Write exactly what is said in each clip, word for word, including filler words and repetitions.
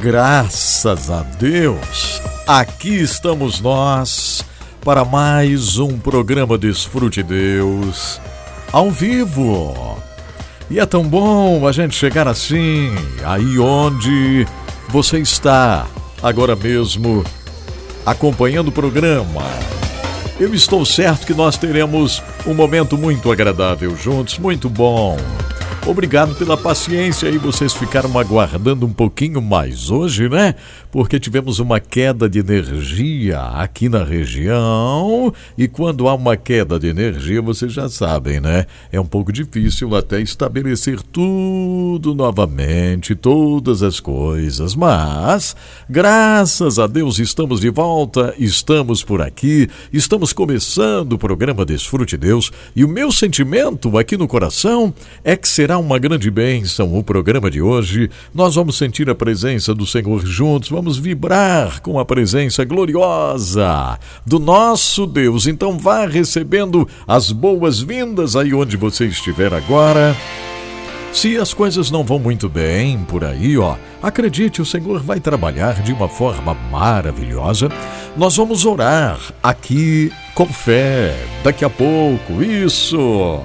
Graças a Deus, aqui estamos nós para mais um programa Desfrute Deus ao vivo. E é tão bom a gente chegar assim, aí onde você está agora mesmo acompanhando o programa. Eu estou certo que nós teremos um momento muito agradável juntos, muito bom. Obrigado pela paciência e vocês ficaram aguardando um pouquinho mais hoje, né? Porque tivemos uma queda de energia aqui na região e quando há uma queda de energia, vocês já sabem, né? É um pouco difícil até estabelecer tudo novamente, todas as coisas, mas graças a Deus estamos de volta, estamos por aqui, estamos começando o programa Desfrute Deus e o meu sentimento aqui no coração é que será uma grande bênção o programa de hoje. Nós vamos sentir a presença do Senhor juntos, vamos vibrar com a presença gloriosa do nosso Deus. Então vá recebendo as boas-vindas aí onde você estiver agora. Se as coisas não vão muito bem por aí, ó, acredite, o Senhor vai trabalhar de uma forma maravilhosa. Nós vamos orar aqui com fé daqui a pouco, isso...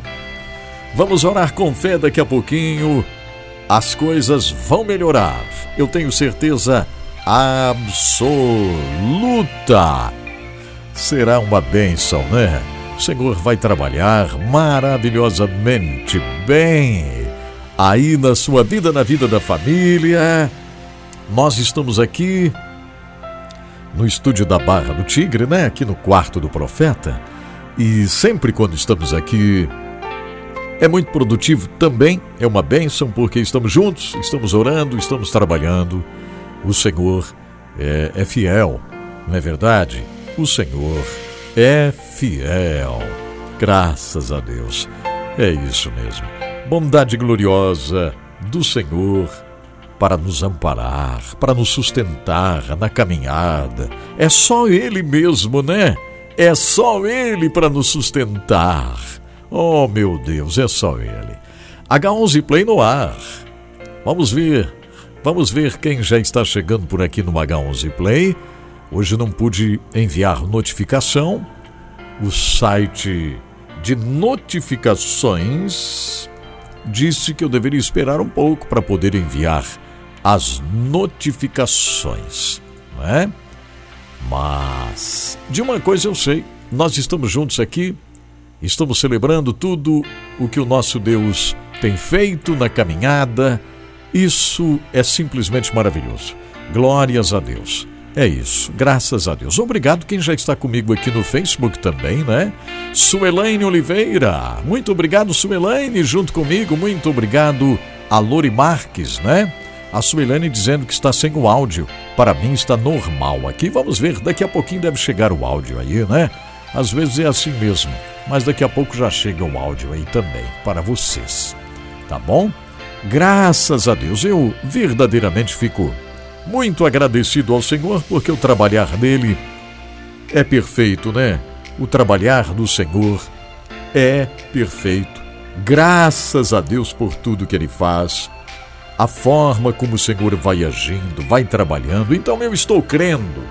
Vamos orar com fé daqui a pouquinho. As coisas vão melhorar. Eu tenho certeza absoluta. Será uma bênção, né? O Senhor vai trabalhar maravilhosamente bem. Aí na sua vida, na vida da família. Nós estamos aqui no estúdio da Barra do Tigre, né? Aqui no quarto do profeta. E sempre quando estamos aqui... é muito produtivo também, é uma bênção, porque estamos juntos, estamos orando, estamos trabalhando. O Senhor é, é fiel, não é verdade? O Senhor é fiel, graças a Deus. É isso mesmo. Bondade gloriosa do Senhor para nos amparar, para nos sustentar na caminhada. É só Ele mesmo, né? É só Ele para nos sustentar. Oh, meu Deus, é só ele. agá onze Play no ar. Vamos ver, vamos ver quem já está chegando por aqui no agá onze Play. Hoje não pude enviar notificação. O site de notificações disse que eu deveria esperar um pouco para poder enviar as notificações, não é? Mas de uma coisa eu sei, nós estamos juntos aqui. Estamos celebrando tudo o que o nosso Deus tem feito na caminhada. Isso é simplesmente maravilhoso. Glórias a Deus. É isso. Graças a Deus. Obrigado quem já está comigo aqui no Facebook também, né? Suelaine Oliveira. Muito obrigado, Suelaine, junto comigo. Muito obrigado a Lori Marques, né? A Suelaine dizendo que está sem o áudio. Para mim está normal aqui. Vamos ver. Daqui a pouquinho deve chegar o áudio aí, né? Às vezes é assim mesmo, mas daqui a pouco já chega um áudio aí também para vocês, tá bom? Graças a Deus, eu verdadeiramente fico muito agradecido ao Senhor, porque o trabalhar dele é perfeito, né? O trabalhar do Senhor é perfeito. Graças a Deus por tudo que ele faz, a forma como o Senhor vai agindo, vai trabalhando. Então eu estou crendo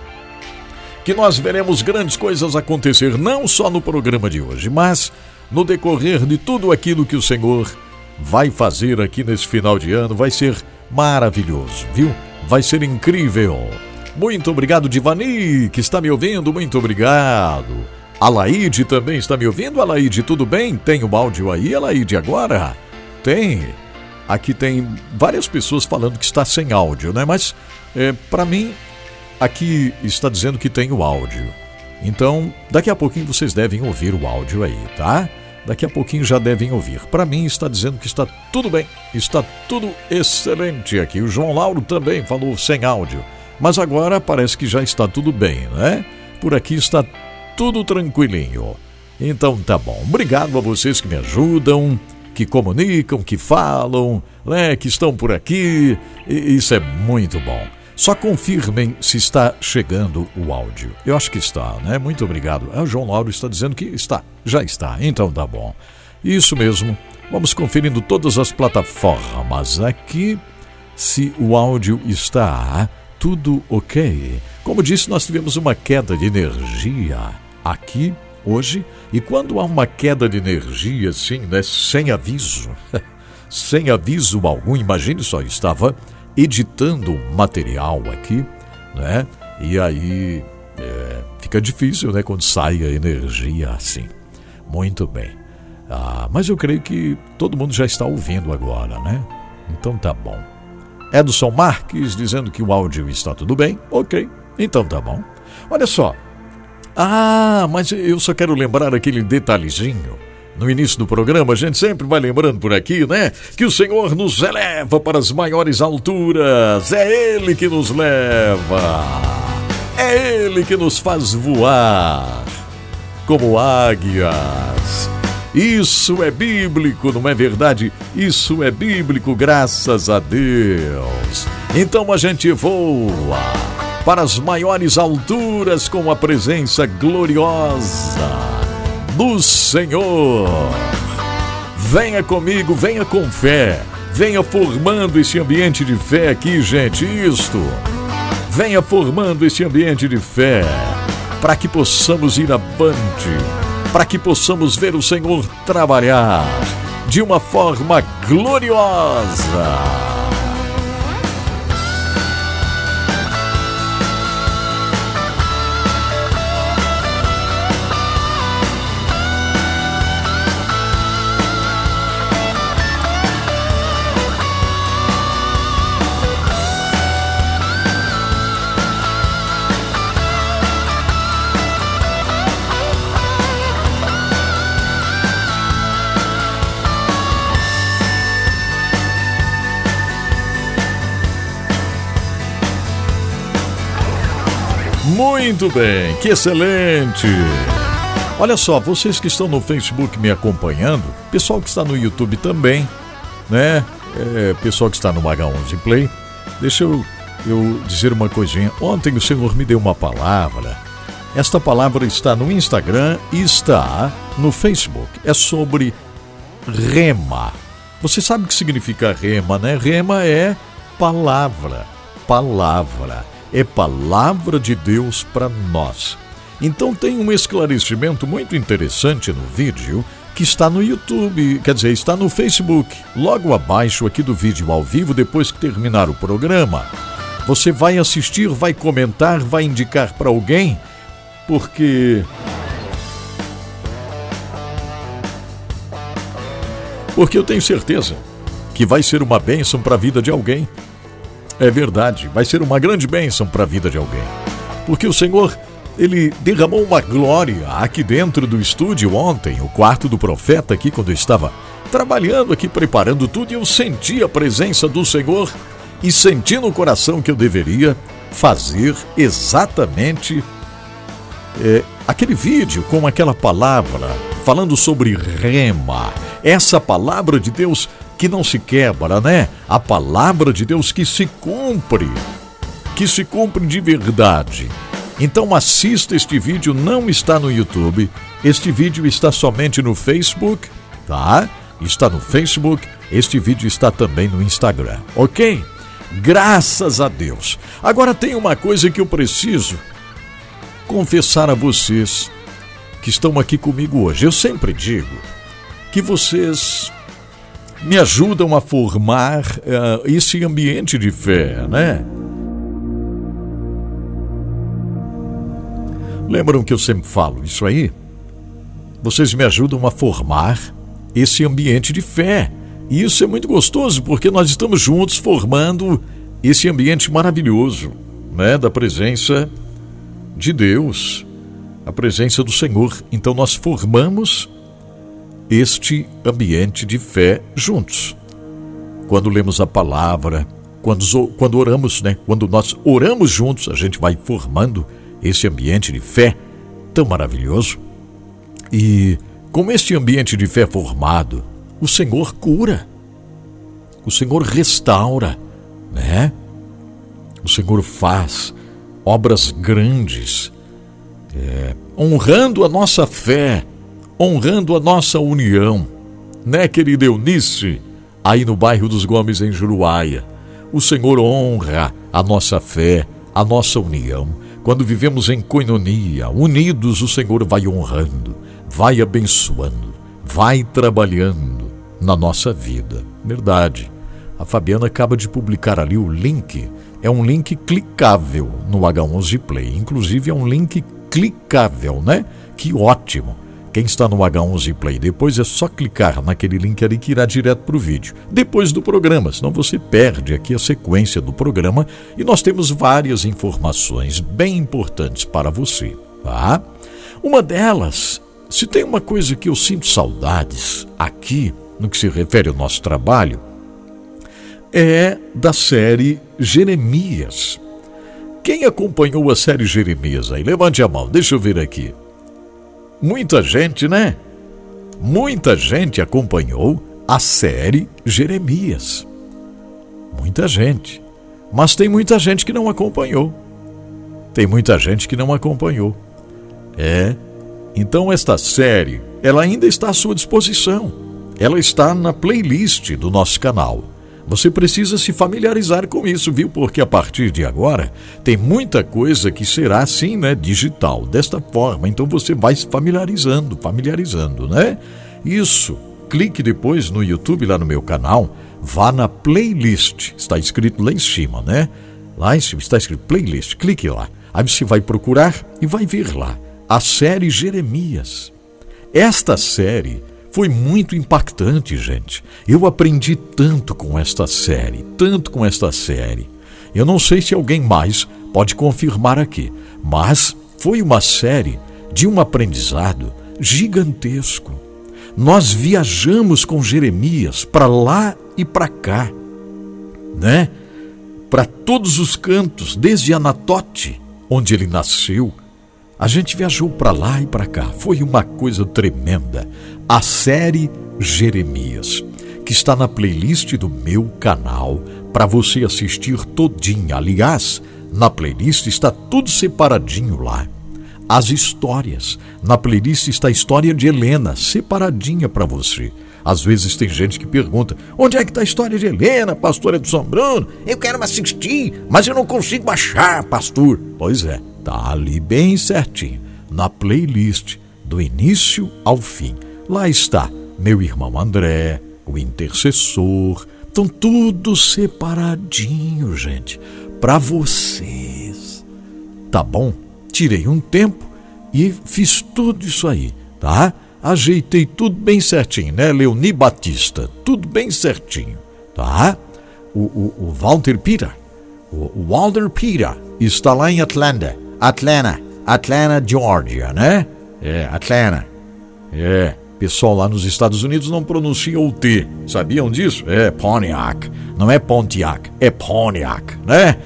que nós veremos grandes coisas acontecer, não só no programa de hoje, mas no decorrer de tudo aquilo que o Senhor vai fazer aqui nesse final de ano. Vai ser maravilhoso, viu? Vai ser incrível. Muito obrigado, Divani, que está me ouvindo, muito obrigado. Alaide também está me ouvindo. Alaide, tudo bem? Tem o áudio aí, Alaide, agora? Tem. Aqui tem várias pessoas falando que está sem áudio, né? Mas, é, para mim... aqui está dizendo que tem o áudio. Então, daqui a pouquinho vocês devem ouvir o áudio aí, tá? Daqui a pouquinho já devem ouvir. Para mim está dizendo que está tudo bem, está tudo excelente aqui. O João Lauro também falou sem áudio. Mas agora parece que já está tudo bem, né? Por aqui está tudo tranquilinho. Então tá bom. Obrigado a vocês que me ajudam, que comunicam, que falam, né? Que estão por aqui. E isso é muito bom. Só confirmem se está chegando o áudio. Eu acho que está, né? Muito obrigado. Ah, o João Lauro está dizendo que está. Já está. Então tá bom. Isso mesmo. Vamos conferindo todas as plataformas aqui. Se o áudio está tudo ok. Como disse, nós tivemos uma queda de energia aqui hoje. E quando há uma queda de energia, sim, né? Sem aviso. Sem aviso algum. Imagine só, estava editando material aqui, né? E aí é, fica difícil, né? Quando sai a energia assim. Muito bem. Ah, mas eu creio que todo mundo já está ouvindo agora, né? Então tá bom. Edson Marques dizendo que o áudio está tudo bem. Ok, então tá bom. Olha só. Ah, mas eu só quero lembrar aquele detalhezinho. No início do programa, a gente sempre vai lembrando por aqui, né? Que o Senhor nos eleva para as maiores alturas. É Ele que nos leva. É Ele que nos faz voar como águias. Isso é bíblico, não é verdade? Isso é bíblico, graças a Deus. Então a gente voa para as maiores alturas com a presença gloriosa do Senhor. Venha comigo, venha com fé. Venha formando esse ambiente de fé aqui, gente. Isto. Venha formando esse ambiente de fé para que possamos ir avante, para que possamos ver o Senhor trabalhar de uma forma gloriosa. Muito bem, que excelente! Olha só, vocês que estão no Facebook me acompanhando, pessoal que está no YouTube também, né? É, pessoal que está no agá onze Play, deixa eu, eu dizer uma coisinha. Ontem o Senhor me deu uma palavra. Esta palavra está no Instagram e está no Facebook. É sobre rema. Você sabe o que significa rema, né? Rema é palavra, palavra. É palavra de Deus para nós. Então tem um esclarecimento muito interessante no vídeo que está no YouTube, quer dizer, está no Facebook. Logo abaixo aqui do vídeo ao vivo, depois que terminar o programa, você vai assistir, vai comentar, vai indicar para alguém, porque... Porque eu tenho certeza que vai ser uma bênção para a vida de alguém. É verdade, vai ser uma grande bênção para a vida de alguém. Porque o Senhor, Ele derramou uma glória aqui dentro do estúdio ontem, o quarto do profeta aqui, quando eu estava trabalhando aqui, preparando tudo, e eu senti a presença do Senhor e senti no coração que eu deveria fazer exatamente é, aquele vídeo com aquela palavra, falando sobre rema, essa palavra de Deus que não se quebra, né? A palavra de Deus que se cumpre, que se cumpre de verdade. Então assista este vídeo, não está no YouTube, este vídeo está somente no Facebook, tá? Está no Facebook, este vídeo está também no Instagram, ok? Graças a Deus. Agora tem uma coisa que eu preciso confessar a vocês que estão aqui comigo hoje. Eu sempre digo que vocês... me ajudam a formar uh, esse ambiente de fé, né? Lembram que eu sempre falo isso aí? Vocês me ajudam a formar esse ambiente de fé. E isso é muito gostoso, porque nós estamos juntos formando esse ambiente maravilhoso, né? Da presença de Deus, a presença do Senhor. Então nós formamos este ambiente de fé juntos. Quando lemos a palavra, Quando, quando oramos, né? Quando nós oramos juntos, a gente vai formando esse ambiente de fé tão maravilhoso. E com este ambiente de fé formado, o Senhor cura, o Senhor restaura, né? O Senhor faz obras grandes, é, honrando a nossa fé, honrando a nossa união, né, querida Eunice? Aí no bairro dos Gomes, em Juruáia, o Senhor honra a nossa fé, a nossa união. Quando vivemos em coinonia, unidos, o Senhor vai honrando, vai abençoando, vai trabalhando na nossa vida. Verdade. A Fabiana acaba de publicar ali o link. É um link clicável no agá onze Play. Inclusive é um link clicável, né? Que ótimo. Quem está no agá onze Play, depois é só clicar naquele link ali que irá direto para o vídeo. Depois do programa, senão você perde aqui a sequência do programa. E nós temos várias informações bem importantes para você, tá? Uma delas, se tem uma coisa que eu sinto saudades aqui, no que se refere ao nosso trabalho, é da série Jeremias. Quem acompanhou a série Jeremias aí? Levante a mão, deixa eu ver aqui. Muita gente, né? Muita gente acompanhou a série Jeremias. Muita gente. Mas tem muita gente que não acompanhou. Tem muita gente que não acompanhou. É. Então esta série, ela ainda está à sua disposição. Ela está na playlist do nosso canal. Você precisa se familiarizar com isso, viu? Porque a partir de agora tem muita coisa que será assim, né? Digital, desta forma. Então você vai se familiarizando, familiarizando, né? Isso. Clique depois no YouTube, lá no meu canal. Vá na playlist. Está escrito lá em cima, né? Lá em cima está escrito playlist. Clique lá. Aí você vai procurar e vai ver lá a série Jeremias. Esta série foi muito impactante, gente. Eu aprendi tanto com esta série, tanto com esta série. Eu não sei se alguém mais pode confirmar aqui, mas foi uma série de um aprendizado gigantesco. Nós viajamos com Jeremias para lá e para cá, né? Para todos os cantos, desde Anatote, onde ele nasceu. A gente viajou para lá e para cá. Foi uma coisa tremenda. A série Jeremias, que está na playlist do meu canal, para você assistir todinha. Aliás, na playlist está tudo separadinho lá. As histórias. Na playlist está a história de Helena, separadinha para você. Às vezes tem gente que pergunta, onde é que está a história de Helena, pastora do São Bruno? Eu quero assistir, mas eu não consigo baixar, pastor. Pois é. Tá ali bem certinho, na playlist, do início ao fim. Lá está meu irmão André, o intercessor. Estão tudo separadinho, gente, para vocês. Tá bom? Tirei um tempo e fiz tudo isso aí, tá? Ajeitei tudo bem certinho, né, Leoni Batista? Tudo bem certinho, tá? O, o, o Walter Pira, o Walter Pira está lá em Atlanta. Atlanta, Atlanta, Georgia, né? É, Atlanta. É, pessoal lá nos Estados Unidos não pronuncia o T. Sabiam disso? É, Pontiac. Não é Pontiac, é Pontiac, né?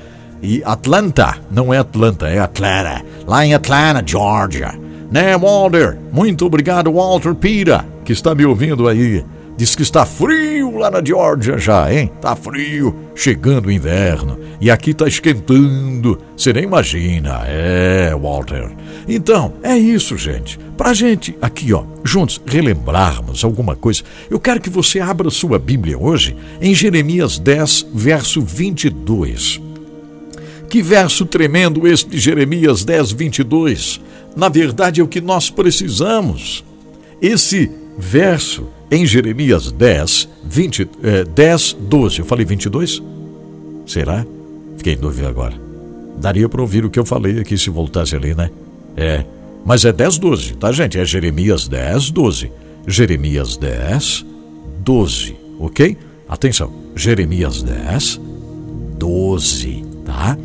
E Atlanta, não é Atlanta, é Atlanta. Lá em Atlanta, Georgia. Né, Walter? Muito obrigado, Walter Pira, que está me ouvindo aí. Diz que está frio lá na Georgia já, hein? Tá frio, chegando o inverno. E aqui tá esquentando, você nem imagina. É, Walter. Então, é isso, gente. Pra gente, aqui ó, juntos, relembrarmos alguma coisa. Eu quero que você abra sua Bíblia hoje em Jeremias dez, verso vinte e dois. Que verso tremendo este de Jeremias dez, vinte e dois. Na verdade, é o que nós precisamos. Esse verso em Jeremias dez, vinte, eh, dez, doze. Eu falei vinte e dois? Será? Fiquei em dúvida agora. Daria para ouvir o que eu falei aqui se voltasse ali, né? É. Mas é dez, doze, tá, gente? É Jeremias dez, doze. Jeremias dez, doze, ok? Atenção. Jeremias dez, doze, tá?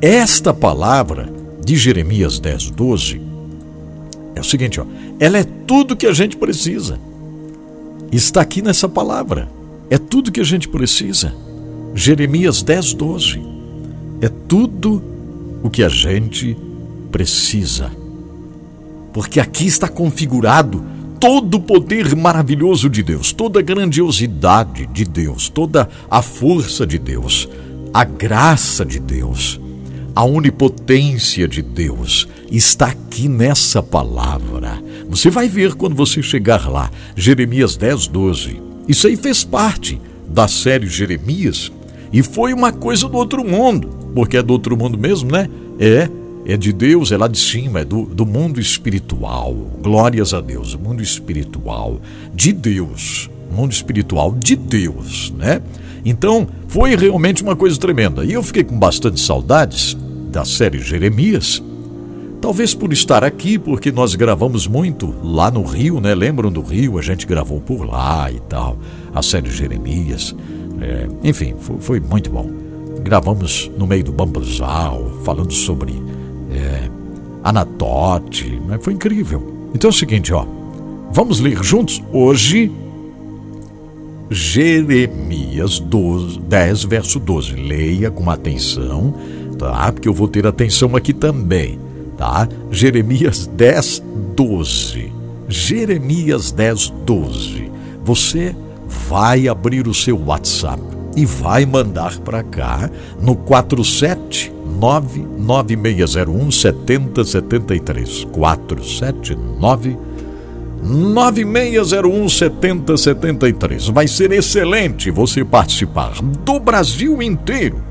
Esta palavra de Jeremias dez, doze é o seguinte, ó. Ela é tudo que a gente precisa. Está aqui nessa palavra. É tudo que a gente precisa. Jeremias dez, doze. É tudo o que a gente precisa. Porque aqui está configurado todo o poder maravilhoso de Deus, toda a grandiosidade de Deus, toda a força de Deus, a graça de Deus, a onipotência de Deus está aqui nessa palavra. Você vai ver quando você chegar lá, Jeremias dez, doze. Isso aí fez parte da série Jeremias e foi uma coisa do outro mundo, porque é do outro mundo mesmo, né? É, é de Deus, é lá de cima, é do, do mundo espiritual. Glórias a Deus, o mundo espiritual de Deus, mundo espiritual de Deus, né? Então, foi realmente uma coisa tremenda. E eu fiquei com bastante saudades da série Jeremias, talvez por estar aqui, porque nós gravamos muito lá no Rio, né? Lembram do Rio? A gente gravou por lá e tal, a série Jeremias. É, enfim, foi, foi muito bom. Gravamos no meio do bambuzal, falando sobre é, Anatote, né? Foi incrível. Então é o seguinte, ó, vamos ler juntos hoje Jeremias dez, verso doze. Leia com atenção, tá? Porque eu vou ter atenção aqui também, tá? Jeremias dez, doze. Jeremias dez, doze. Você vai abrir o seu WhatsApp e vai mandar para cá no quatro sete nove, nove seis zero um, sete zero sete três. quatro sete nove, nove seis zero um, sete zero sete três. Vai ser excelente você participar do Brasil inteiro.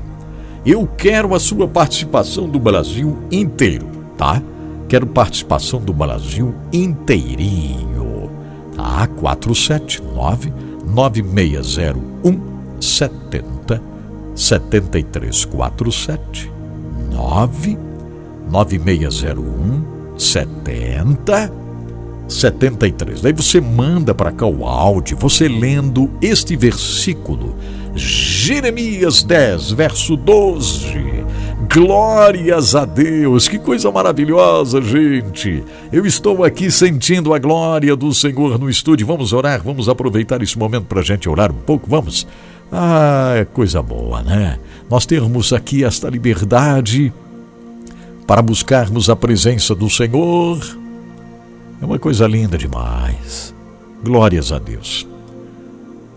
Eu quero a sua participação do Brasil inteiro, tá? Quero participação do Brasil inteirinho, tá? quatro sete nove, nove seis zero um, sete zero sete três. quatro sete nove, nove seis zero um, sete zero sete três. Daí você manda para cá o áudio, você lendo este versículo, Jeremias dez, verso doze. Glórias a Deus, que coisa maravilhosa, gente. Eu estou aqui sentindo a glória do Senhor no estúdio. Vamos orar, vamos aproveitar esse momento para a gente orar um pouco, vamos? Ah, é coisa boa, né? Nós termos aqui esta liberdade para buscarmos a presença do Senhor. É uma coisa linda demais. Glórias a Deus.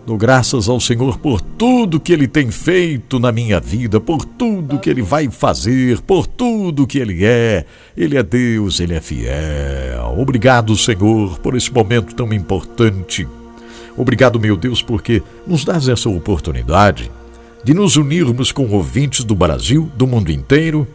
Dou graças ao Senhor por tudo que Ele tem feito na minha vida, por tudo que Ele vai fazer, por tudo que Ele é. Ele é Deus, Ele é fiel. Obrigado, Senhor, por esse momento tão importante. Obrigado, meu Deus, porque nos dás essa oportunidade de nos unirmos com ouvintes do Brasil, do mundo inteiro,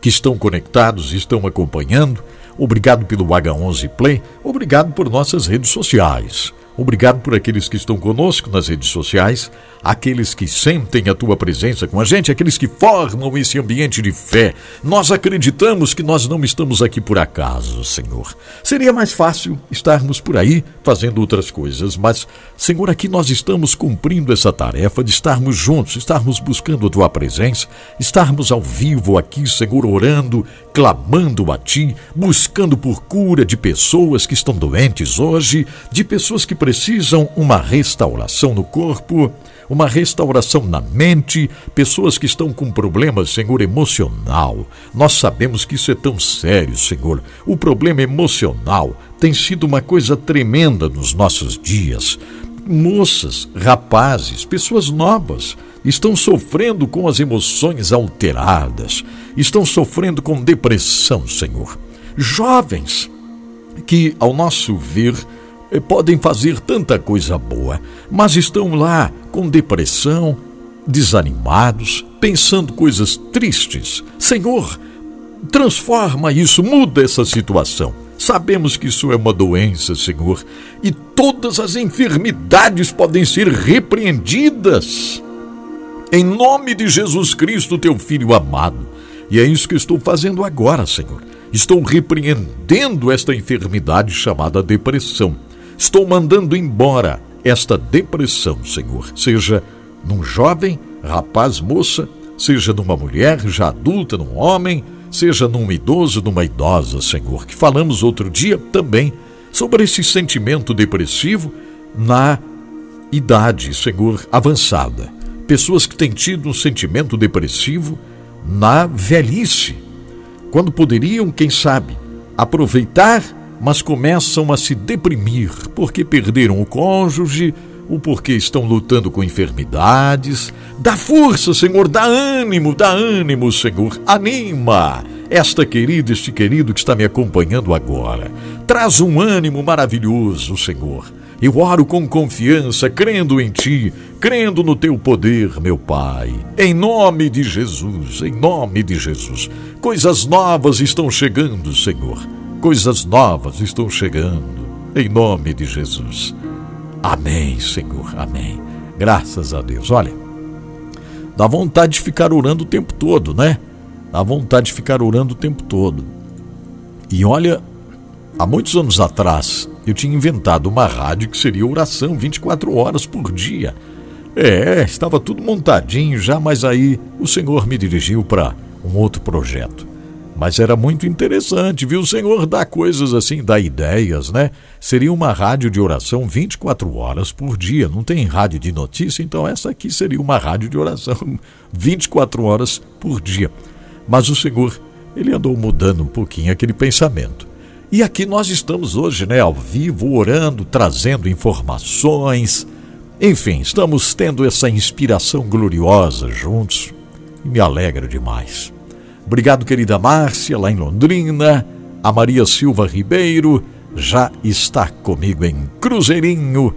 que estão conectados, estão acompanhando. Obrigado pelo H onze Play, obrigado por nossas redes sociais, obrigado por aqueles que estão conosco nas redes sociais, aqueles que sentem a tua presença com a gente, aqueles que formam esse ambiente de fé. Nós acreditamos que nós não estamos aqui por acaso, Senhor. Seria mais fácil estarmos por aí fazendo outras coisas, mas, Senhor, aqui nós estamos cumprindo essa tarefa de estarmos juntos, estarmos buscando a tua presença, estarmos ao vivo aqui, Senhor, orando, clamando a ti, buscando por cura de pessoas que estão doentes hoje, de pessoas que precisam uma restauração no corpo, uma restauração na mente, pessoas que estão com problemas, Senhor, emocional. Nós sabemos que isso é tão sério, Senhor. O problema emocional tem sido uma coisa tremenda nos nossos dias. Moças, rapazes, pessoas novas estão sofrendo com as emoções alteradas, estão sofrendo com depressão, Senhor. Jovens que, ao nosso ver, podem fazer tanta coisa boa, mas estão lá com depressão, desanimados, pensando coisas tristes. Senhor, transforma isso, muda essa situação. Sabemos que isso é uma doença, Senhor, e todas as enfermidades podem ser repreendidas em nome de Jesus Cristo, teu Filho amado. E é isso que eu estou fazendo agora, Senhor. Estou repreendendo esta enfermidade chamada depressão. Estou mandando embora esta depressão, Senhor. Seja num jovem, rapaz, moça, seja numa mulher já adulta, num homem, seja num idoso, numa idosa, Senhor. Que falamos outro dia também sobre esse sentimento depressivo na idade, Senhor, avançada. pessoas que têm tido um sentimento depressivo na velhice, quando poderiam, quem sabe, aproveitar, mas começam a se deprimir porque perderam o cônjuge, ou porque estão lutando com enfermidades. Dá força, Senhor, dá ânimo, dá ânimo, Senhor, anima esta querida, este querido que está me acompanhando agora. Traz um ânimo maravilhoso, Senhor. Eu oro com confiança, crendo em Ti, crendo no Teu poder, meu Pai. Em nome de Jesus, em nome de Jesus. Coisas novas estão chegando, Senhor. Coisas novas estão chegando, em nome de Jesus. Amém, Senhor, amém. Graças a Deus. Olha, dá vontade de ficar orando o tempo todo, né? Dá vontade de ficar orando o tempo todo. E olha, há muitos anos atrás, eu tinha inventado uma rádio que seria oração vinte e quatro horas por dia. É, estava tudo montadinho já, mas aí o Senhor me dirigiu para um outro projeto. Mas era muito interessante, viu? O Senhor dá coisas assim, dá ideias, né? Seria uma rádio de oração vinte e quatro horas por dia. Não tem rádio de notícia, então essa aqui seria uma rádio de oração vinte e quatro horas por dia. Mas o Senhor, ele andou mudando um pouquinho aquele pensamento. E aqui nós estamos hoje, né? Ao vivo, orando, trazendo informações. Enfim, estamos tendo essa inspiração gloriosa juntos. E me alegra demais. Obrigado, querida Márcia, lá em Londrina. A Maria Silva Ribeiro já está comigo em Cruzeirinho,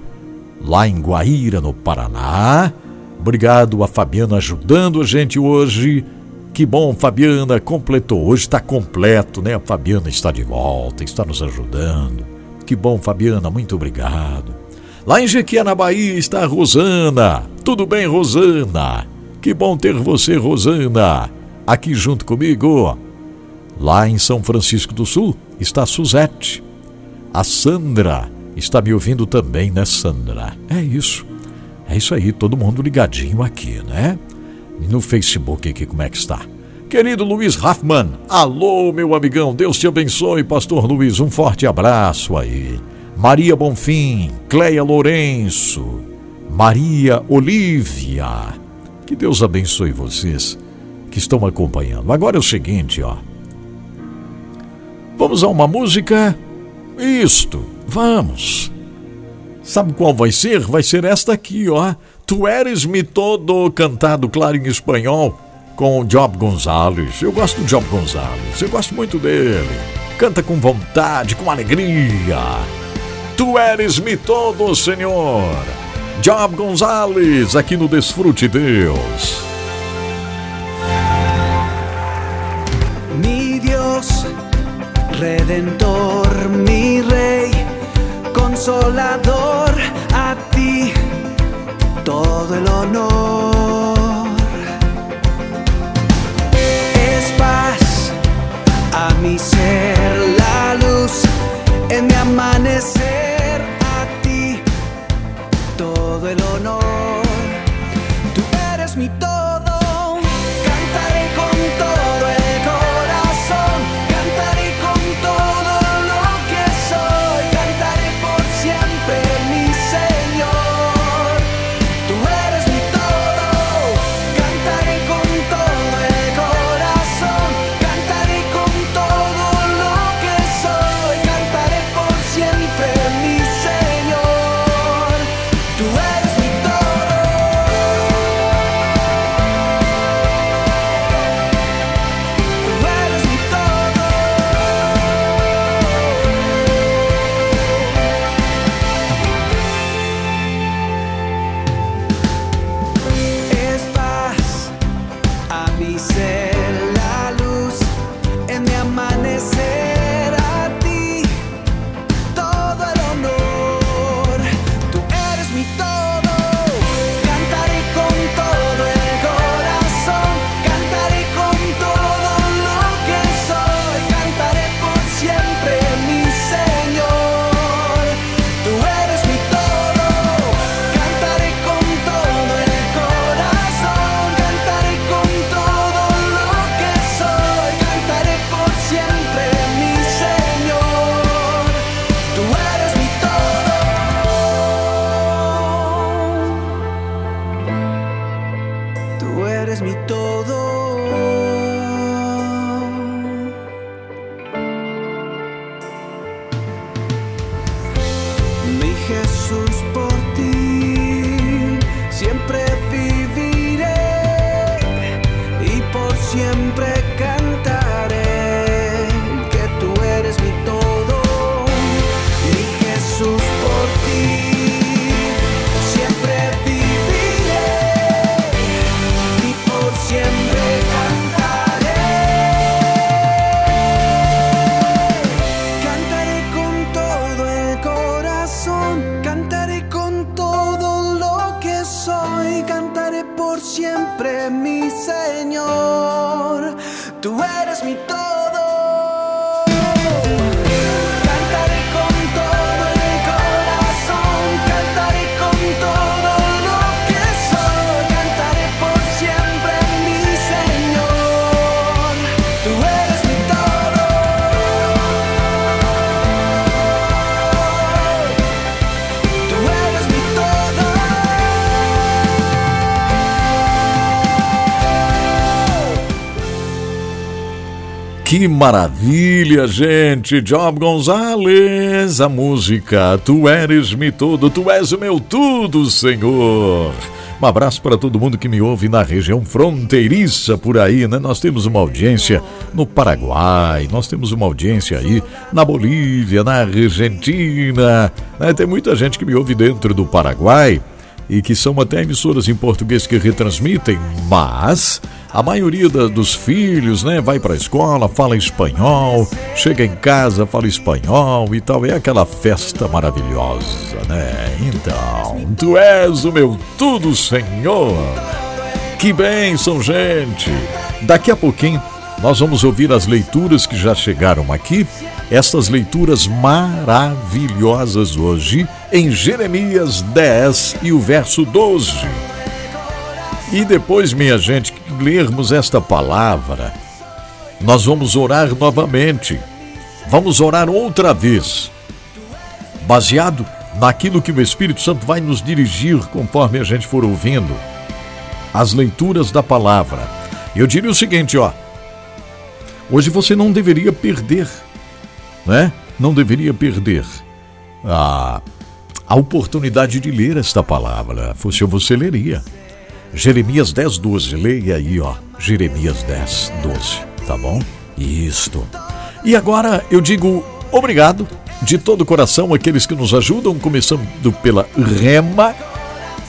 lá em Guaíra, no Paraná. Obrigado a Fabiana ajudando a gente hoje. Que bom, Fabiana, completou. Hoje está completo, né? A Fabiana está de volta, está nos ajudando. Que bom, Fabiana, muito obrigado. Lá em Jequié, na Bahia, está a Rosana. Tudo bem, Rosana? Que bom ter você, Rosana, aqui junto comigo. Lá em São Francisco do Sul está a Suzete. A Sandra está me ouvindo também, né, Sandra? É isso. É isso aí, todo mundo ligadinho aqui, né? E no Facebook aqui, como é que está? Querido Luiz Hoffman, alô, meu amigão, Deus te abençoe, pastor Luiz, um forte abraço aí. Maria Bonfim, Cleia Lourenço, Maria Olívia, que Deus abençoe vocês que estão acompanhando. Agora é o seguinte, ó. Vamos a uma música? Isto, vamos. Sabe qual vai ser? Vai ser esta aqui, ó. Tu Eres-me Todo, cantado, claro, em espanhol, com o Job Gonzalez. Eu gosto do Job Gonzalez, eu gosto muito dele. Canta com vontade, com alegria. Tu Eres-me Todo, Senhor. Job Gonzalez, aqui no Desfrute Deus. Mi Dios, Redentor, mi Rey, Consolador, a ti todo el honor. Es paz a mi ser, la luz en mi amanecer, a ti todo el honor. Tú eres mi todo. Siempre Que maravilha, gente! Job Gonzalez, a música Tu Eres-me Todo, Tu És o Meu Tudo, Senhor. Um abraço para todo mundo que me ouve na região fronteiriça por aí, né? Nós temos uma audiência no Paraguai, nós temos uma audiência aí na Bolívia, na Argentina, né? Tem muita gente que me ouve dentro do Paraguai e que são até emissoras em português que retransmitem, mas a maioria da, dos filhos, né, vai para a escola, fala espanhol, chega em casa, fala espanhol e tal. É aquela festa maravilhosa, né? Então, Tu és o meu tudo, Senhor. Que bênção, gente! Daqui a pouquinho nós vamos ouvir as leituras que já chegaram aqui. Essas leituras maravilhosas hoje em Jeremias dez e o verso doze. E depois, minha gente, que lermos esta palavra, nós vamos orar novamente. Vamos orar outra vez, baseado naquilo que o Espírito Santo vai nos dirigir conforme a gente for ouvindo as leituras da palavra. Eu diria o seguinte, ó. Hoje você não deveria perder, né? Não deveria perder a, a oportunidade de ler esta palavra. Se você leria Jeremias dez, doze, leia aí, ó, Jeremias dez, doze, tá bom? Isto. E agora eu digo obrigado de todo o coração àqueles que nos ajudam, começando pela REMA,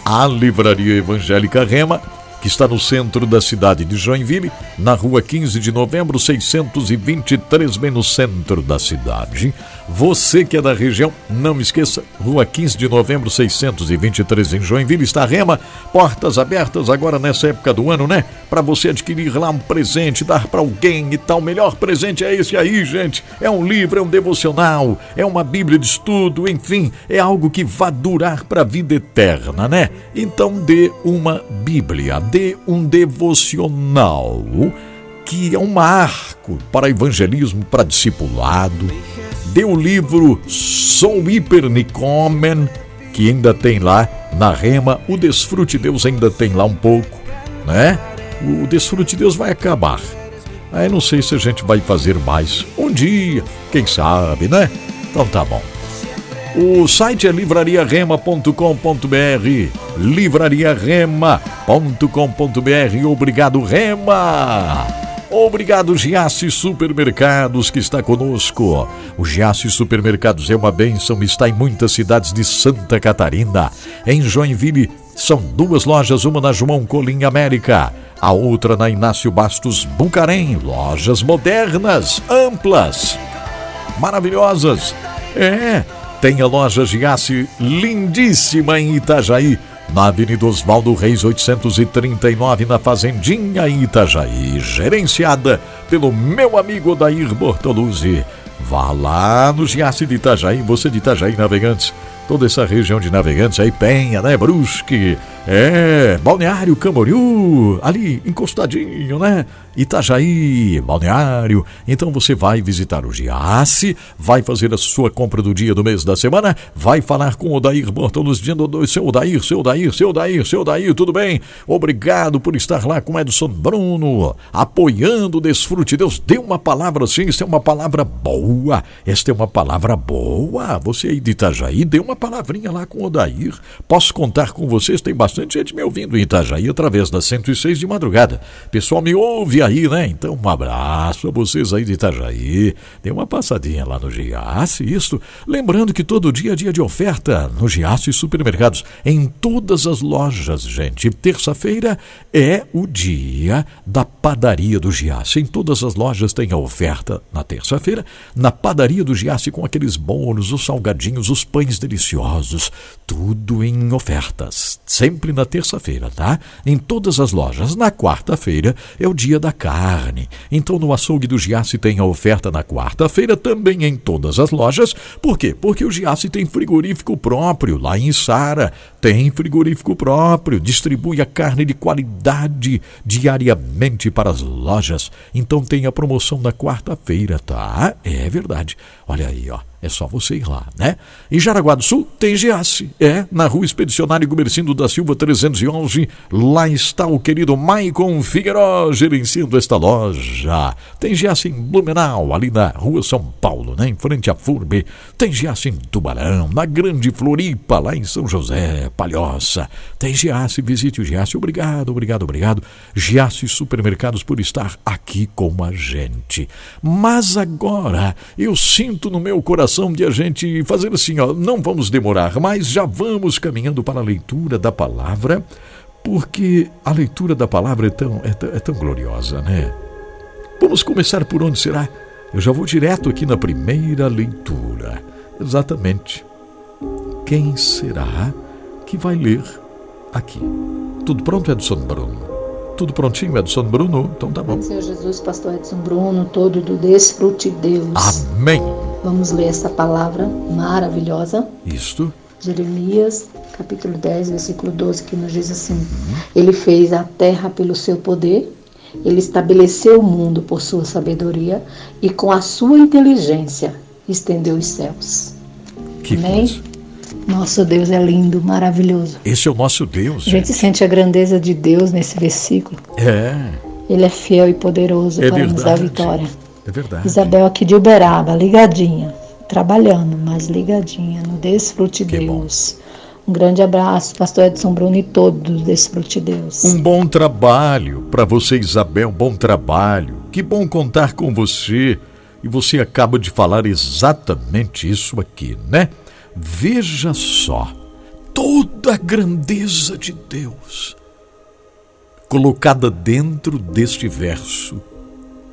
a Livraria Evangélica REMA, que está no centro da cidade de Joinville, na Rua quinze de Novembro, seiscentos e vinte e três, bem no centro da cidade. Você que é da região, não esqueça, Rua quinze de Novembro, seiscentos e vinte e três, em Joinville, está a REMA. Portas abertas agora nessa época do ano, né? Para você adquirir lá um presente, dar para alguém e tal. O melhor presente é esse aí, gente. É um livro, é um devocional, é uma Bíblia de estudo, enfim, é algo que vai durar para a vida eterna, né? Então dê uma Bíblia, de um devocional, que é um marco para evangelismo, para discipulado. Dê o livro Sou Hiper Nicomen, que ainda tem lá na REMA. O Desfrute Deus ainda tem lá um pouco, né? O Desfrute Deus vai acabar. Aí não sei se a gente vai fazer mais um dia, quem sabe, né? Então tá bom. O site é livraria rema ponto com ponto br, livraria rema ponto com ponto br. Obrigado, REMA! Obrigado, Giassi Supermercados, que está conosco. O Giassi Supermercados é uma bênção, está em muitas cidades de Santa Catarina. Em Joinville são duas lojas, uma na João Colim América, a outra na Inácio Bastos Bucarém. Lojas modernas, amplas, maravilhosas. É... Tem a loja Giassi, lindíssima, em Itajaí, na Avenida Oswaldo Reis oitocentos e trinta e nove, na Fazendinha, em Itajaí, gerenciada pelo meu amigo Odair Bortoluzzi. Vá lá no Giassi de Itajaí, você de Itajaí, Navegantes, toda essa região de Navegantes, aí Penha, né, Brusque, é, Balneário Camboriú, ali encostadinho, né, Itajaí, Balneário. Então você vai visitar o Giassi, vai fazer a sua compra do dia, do mês, da semana, vai falar com o Odair Bortoluzzi, dizendo: seu Odair, seu Odair, seu Odair, seu Odair, tudo bem? Obrigado por estar lá com Edson Bruno, apoiando o Desfrute Deus. Dê uma palavra assim, isso é uma palavra boa, esta é uma palavra boa. Você aí de Itajaí, dê uma palavrinha lá com o Odair. Posso contar com vocês, tem bastante bastante gente me ouvindo em Itajaí através da cento e seis de madrugada. Pessoal me ouve aí, né? Então, um abraço a vocês aí de Itajaí. Dê uma passadinha lá no Giassi, isso. Lembrando que todo dia é dia de oferta no Giassi Supermercados, em todas as lojas, gente. Terça-feira é o dia da padaria do Giassi. Em todas as lojas tem a oferta na terça-feira, na padaria do Giassi, com aqueles bolos, os salgadinhos, os pães deliciosos, tudo em ofertas, sempre na terça-feira, tá? Em todas as lojas. Na quarta-feira é o dia da carne, então no açougue do Giassi tem a oferta na quarta-feira, também em todas as lojas. Por quê? Porque o Giassi tem frigorífico próprio, lá em Sara tem frigorífico próprio, distribui a carne de qualidade diariamente para as lojas, então tem a promoção na quarta-feira, tá? É verdade, olha aí, ó. É só você ir lá, né? Em Jaraguá do Sul tem Giassi. É, na Rua Expedicionário Gumercindo da Silva trezentos e onze. Lá está o querido Maicon Figueiró gerenciando esta loja. Tem Giassi em Blumenau, ali na Rua São Paulo, né? Em frente à F U R B. Tem Giassi em Tubarão, na Grande Floripa, lá em São José, Palhoça. Tem Giassi, visite o Giassi. Obrigado, obrigado, obrigado. Giassi Supermercados por estar aqui com a gente. Mas agora eu sinto no meu coração de a gente fazer assim, ó, não vamos demorar, mas já vamos caminhando para a leitura da palavra, porque a leitura da palavra é tão, é tão, é tão gloriosa, né? Vamos começar por onde será? Eu já vou direto aqui na primeira leitura. Exatamente. Quem será que vai ler aqui? Tudo pronto, Edson Bruno? Tudo prontinho, Edson Bruno? Então tá bom. Senhor Jesus, pastor Edson Bruno, todo do Desfrute Deus. Amém. Vamos ler essa palavra maravilhosa. Isto. Jeremias, capítulo dez, versículo doze, que nos diz assim. Uhum. Ele fez a terra pelo seu poder, ele estabeleceu o mundo por sua sabedoria e com a sua inteligência estendeu os céus. Que amém? Coisa. Nosso Deus é lindo, maravilhoso. Esse é o nosso Deus. A gente, gente sente a grandeza de Deus nesse versículo. É. Ele é fiel e poderoso é para verdade. Nos dar vitória. É verdade. Isabel aqui de Uberaba, ligadinha, trabalhando, mas ligadinha no Desfrute que Deus. Bom. Um grande abraço, pastor Edson Bruno e todos do Desfrute Deus. Um bom trabalho para você, Isabel, bom trabalho. Que bom contar com você. E você acaba de falar exatamente isso aqui, né? Veja só, toda a grandeza de Deus colocada dentro deste verso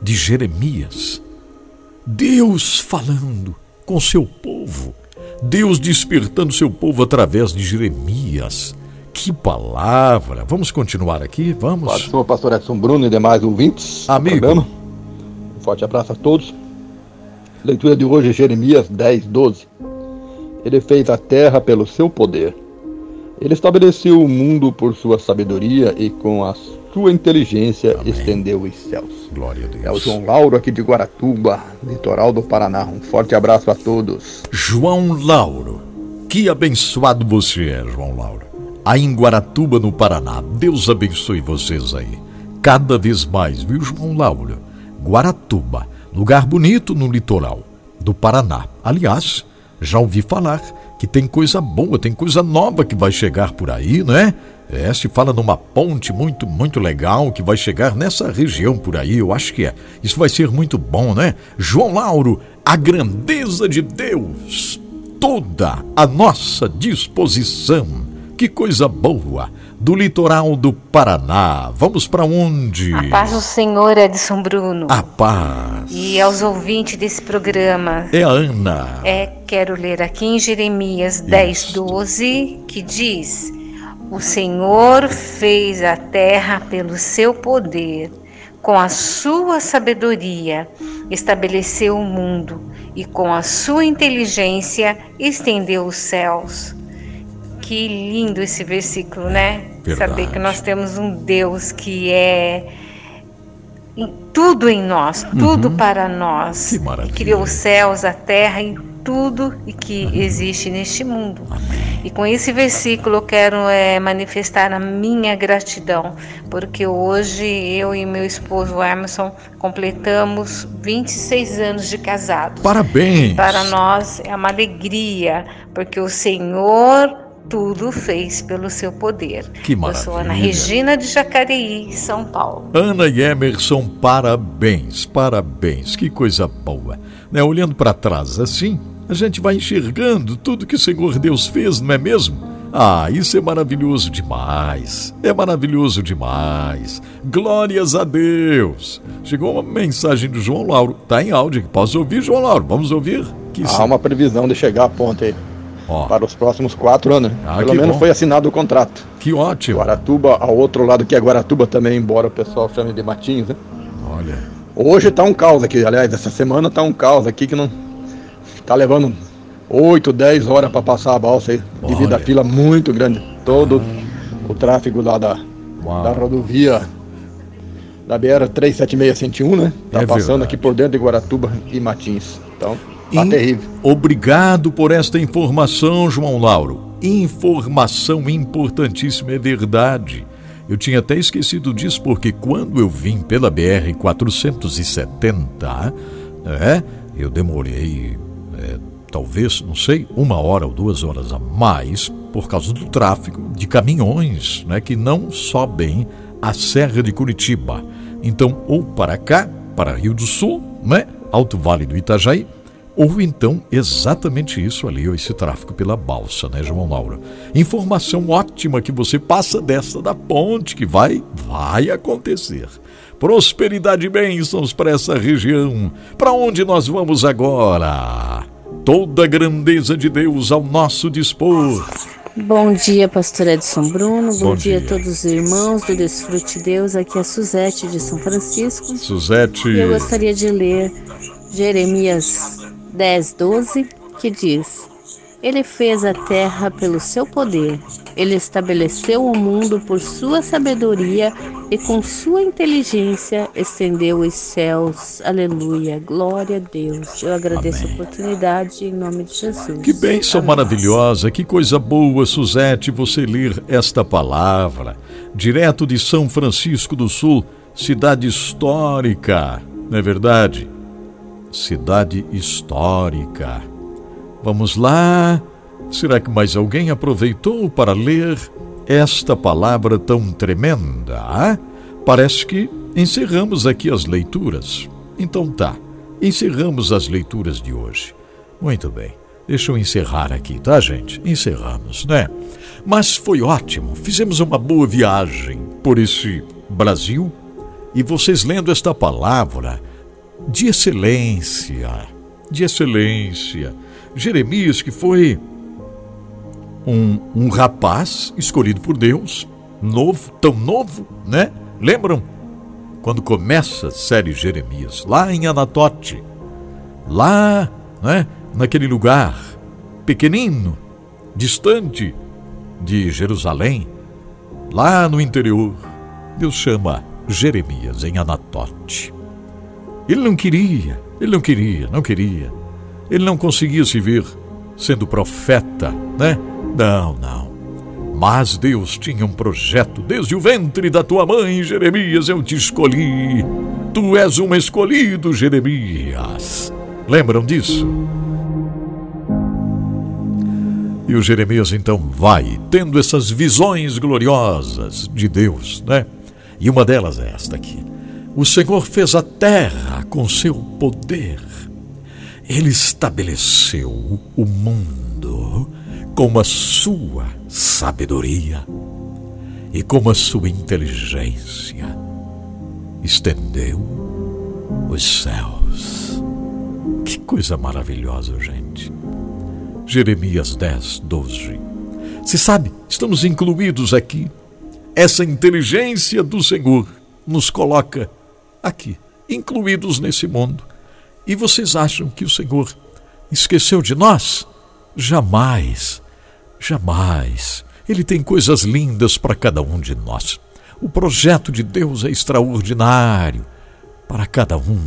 de Jeremias. Deus falando com seu povo, Deus despertando seu povo através de Jeremias. Que palavra! Vamos continuar aqui, vamos. Pastor, pastor Edson Bruno e demais ouvintes. Amigo. Um forte abraço a todos. Leitura de hoje, Jeremias dez, doze. Ele fez a terra pelo seu poder. Ele estabeleceu o mundo por sua sabedoria e com a sua inteligência amém. Estendeu os céus. Glória a Deus. É o João Lauro aqui de Guaratuba, litoral do Paraná. Um forte abraço a todos. João Lauro, que abençoado você é, João Lauro. Aí em Guaratuba, no Paraná. Deus abençoe vocês aí. Cada vez mais, viu, João Lauro? Guaratuba, lugar bonito no litoral do Paraná. Aliás, já ouvi falar que tem coisa boa, tem coisa nova que vai chegar por aí, né? É, se fala numa ponte muito, muito legal que vai chegar nessa região por aí, eu acho que é. Isso vai ser muito bom, né? João Lauro, a grandeza de Deus, toda à nossa disposição. Que coisa boa! Do litoral do Paraná. Vamos para onde? A paz do Senhor, Edson Bruno. A paz. E aos ouvintes desse programa. É a Ana. É, quero ler aqui em Jeremias dez, doze, que diz: o Senhor fez a terra pelo seu poder, com a sua sabedoria, estabeleceu o mundo, e com a sua inteligência estendeu os céus. Que lindo esse versículo, né? Verdade. Saber que nós temos um Deus que é tudo em nós, tudo uhum. para nós. Que maravilha. Criou os céus, a terra e tudo e que uhum. existe neste mundo. Amém. E com esse versículo eu quero é, manifestar a minha gratidão, porque hoje eu e meu esposo Emerson completamos vinte e seis anos de casados. Parabéns! Para nós é uma alegria, porque o Senhor tudo fez pelo seu poder. Que maravilha. Eu sou Ana Regina de Jacareí, São Paulo. Ana e Emerson, parabéns, parabéns, que coisa boa. Né? Olhando para trás assim, a gente vai enxergando tudo que o Senhor Deus fez, não é mesmo? Ah, isso é maravilhoso demais, é maravilhoso demais, glórias a Deus. Chegou uma mensagem do João Lauro, tá em áudio, posso ouvir, João Lauro? Vamos ouvir? Que Há sim. uma previsão de chegar a ponta aí, ó, para os próximos quatro anos, ah, pelo menos bom. Foi assinado o contrato. Que ótimo. Guaratuba, ao outro lado que é Guaratuba também, embora o pessoal chame de Matinhos, né? Olha. Hoje tá um caos aqui, aliás, essa semana tá um caos aqui que não tá levando... oito, dez horas para passar a balsa aí, devido à fila muito grande. Todo o tráfego lá da, da rodovia da B R três sete seis um um um, né? Tá é passando verdade. Aqui por dentro de Guaratuba e Matins. Então, tá In... terrível. Obrigado por esta informação, João Lauro. Informação importantíssima, é verdade. Eu tinha até esquecido disso, porque quando eu vim pela B R quatrocentos e setenta, é, eu demorei... É, talvez, não sei, uma hora ou duas horas a mais, por causa do tráfego de caminhões, né, que não sobem a Serra de Curitiba. Então, ou para cá, para Rio do Sul, né, Alto Vale do Itajaí, ou então exatamente isso ali, ou esse tráfego pela balsa, né, João Lauro? Informação ótima que você passa dessa da ponte, que vai, vai acontecer. Prosperidade e bênçãos para essa região. Para onde nós vamos agora? Toda a grandeza de Deus ao nosso dispor. Bom dia, pastor Edson Bruno. Bom, Bom dia. dia a todos os irmãos do Desfrute Deus. Aqui é a Suzete de São Francisco. Suzete. E eu gostaria de ler Jeremias dez, doze, que diz: Ele fez a terra pelo seu poder. Ele estabeleceu o mundo por sua sabedoria e com sua inteligência estendeu os céus. Aleluia, glória a Deus. Eu agradeço Amém. A oportunidade em nome de Jesus. Que bênção maravilhosa, que coisa boa, Suzete, você ler esta palavra. Direto de São Francisco do Sul, cidade histórica, não é verdade? Cidade histórica. Vamos lá. Será que mais alguém aproveitou para ler esta palavra tão tremenda? Ah? Parece que encerramos aqui as leituras. Então tá, encerramos as leituras de hoje. Muito bem, deixa eu encerrar aqui, tá, gente? Encerramos, né? Mas foi ótimo, fizemos uma boa viagem por esse Brasil. E vocês lendo esta palavra de excelência, de excelência. Jeremias, que foi um, um rapaz escolhido por Deus, novo, tão novo, né? Lembram? Quando começa a série Jeremias, lá em Anatote, lá, né? Naquele lugar pequenino, distante de Jerusalém, lá no interior, Deus chama Jeremias em Anatote. Ele não queria, ele não queria, não queria. Ele não conseguia se ver sendo profeta, né? Não, não. Mas Deus tinha um projeto. Desde o ventre da tua mãe, Jeremias, eu te escolhi. Tu és um escolhido, Jeremias. Lembram disso? E o Jeremias, então, vai tendo essas visões gloriosas de Deus, né? E uma delas é esta aqui. O Senhor fez a terra com seu poder. Ele estabeleceu o mundo com a sua sabedoria e com a sua inteligência. Estendeu os céus. Que coisa maravilhosa, gente. Jeremias dez, doze. Você sabe, estamos incluídos aqui. Essa inteligência do Senhor nos coloca aqui, incluídos nesse mundo. E vocês acham que o Senhor esqueceu de nós? Jamais, jamais. Ele tem coisas lindas para cada um de nós. O projeto de Deus é extraordinário para cada um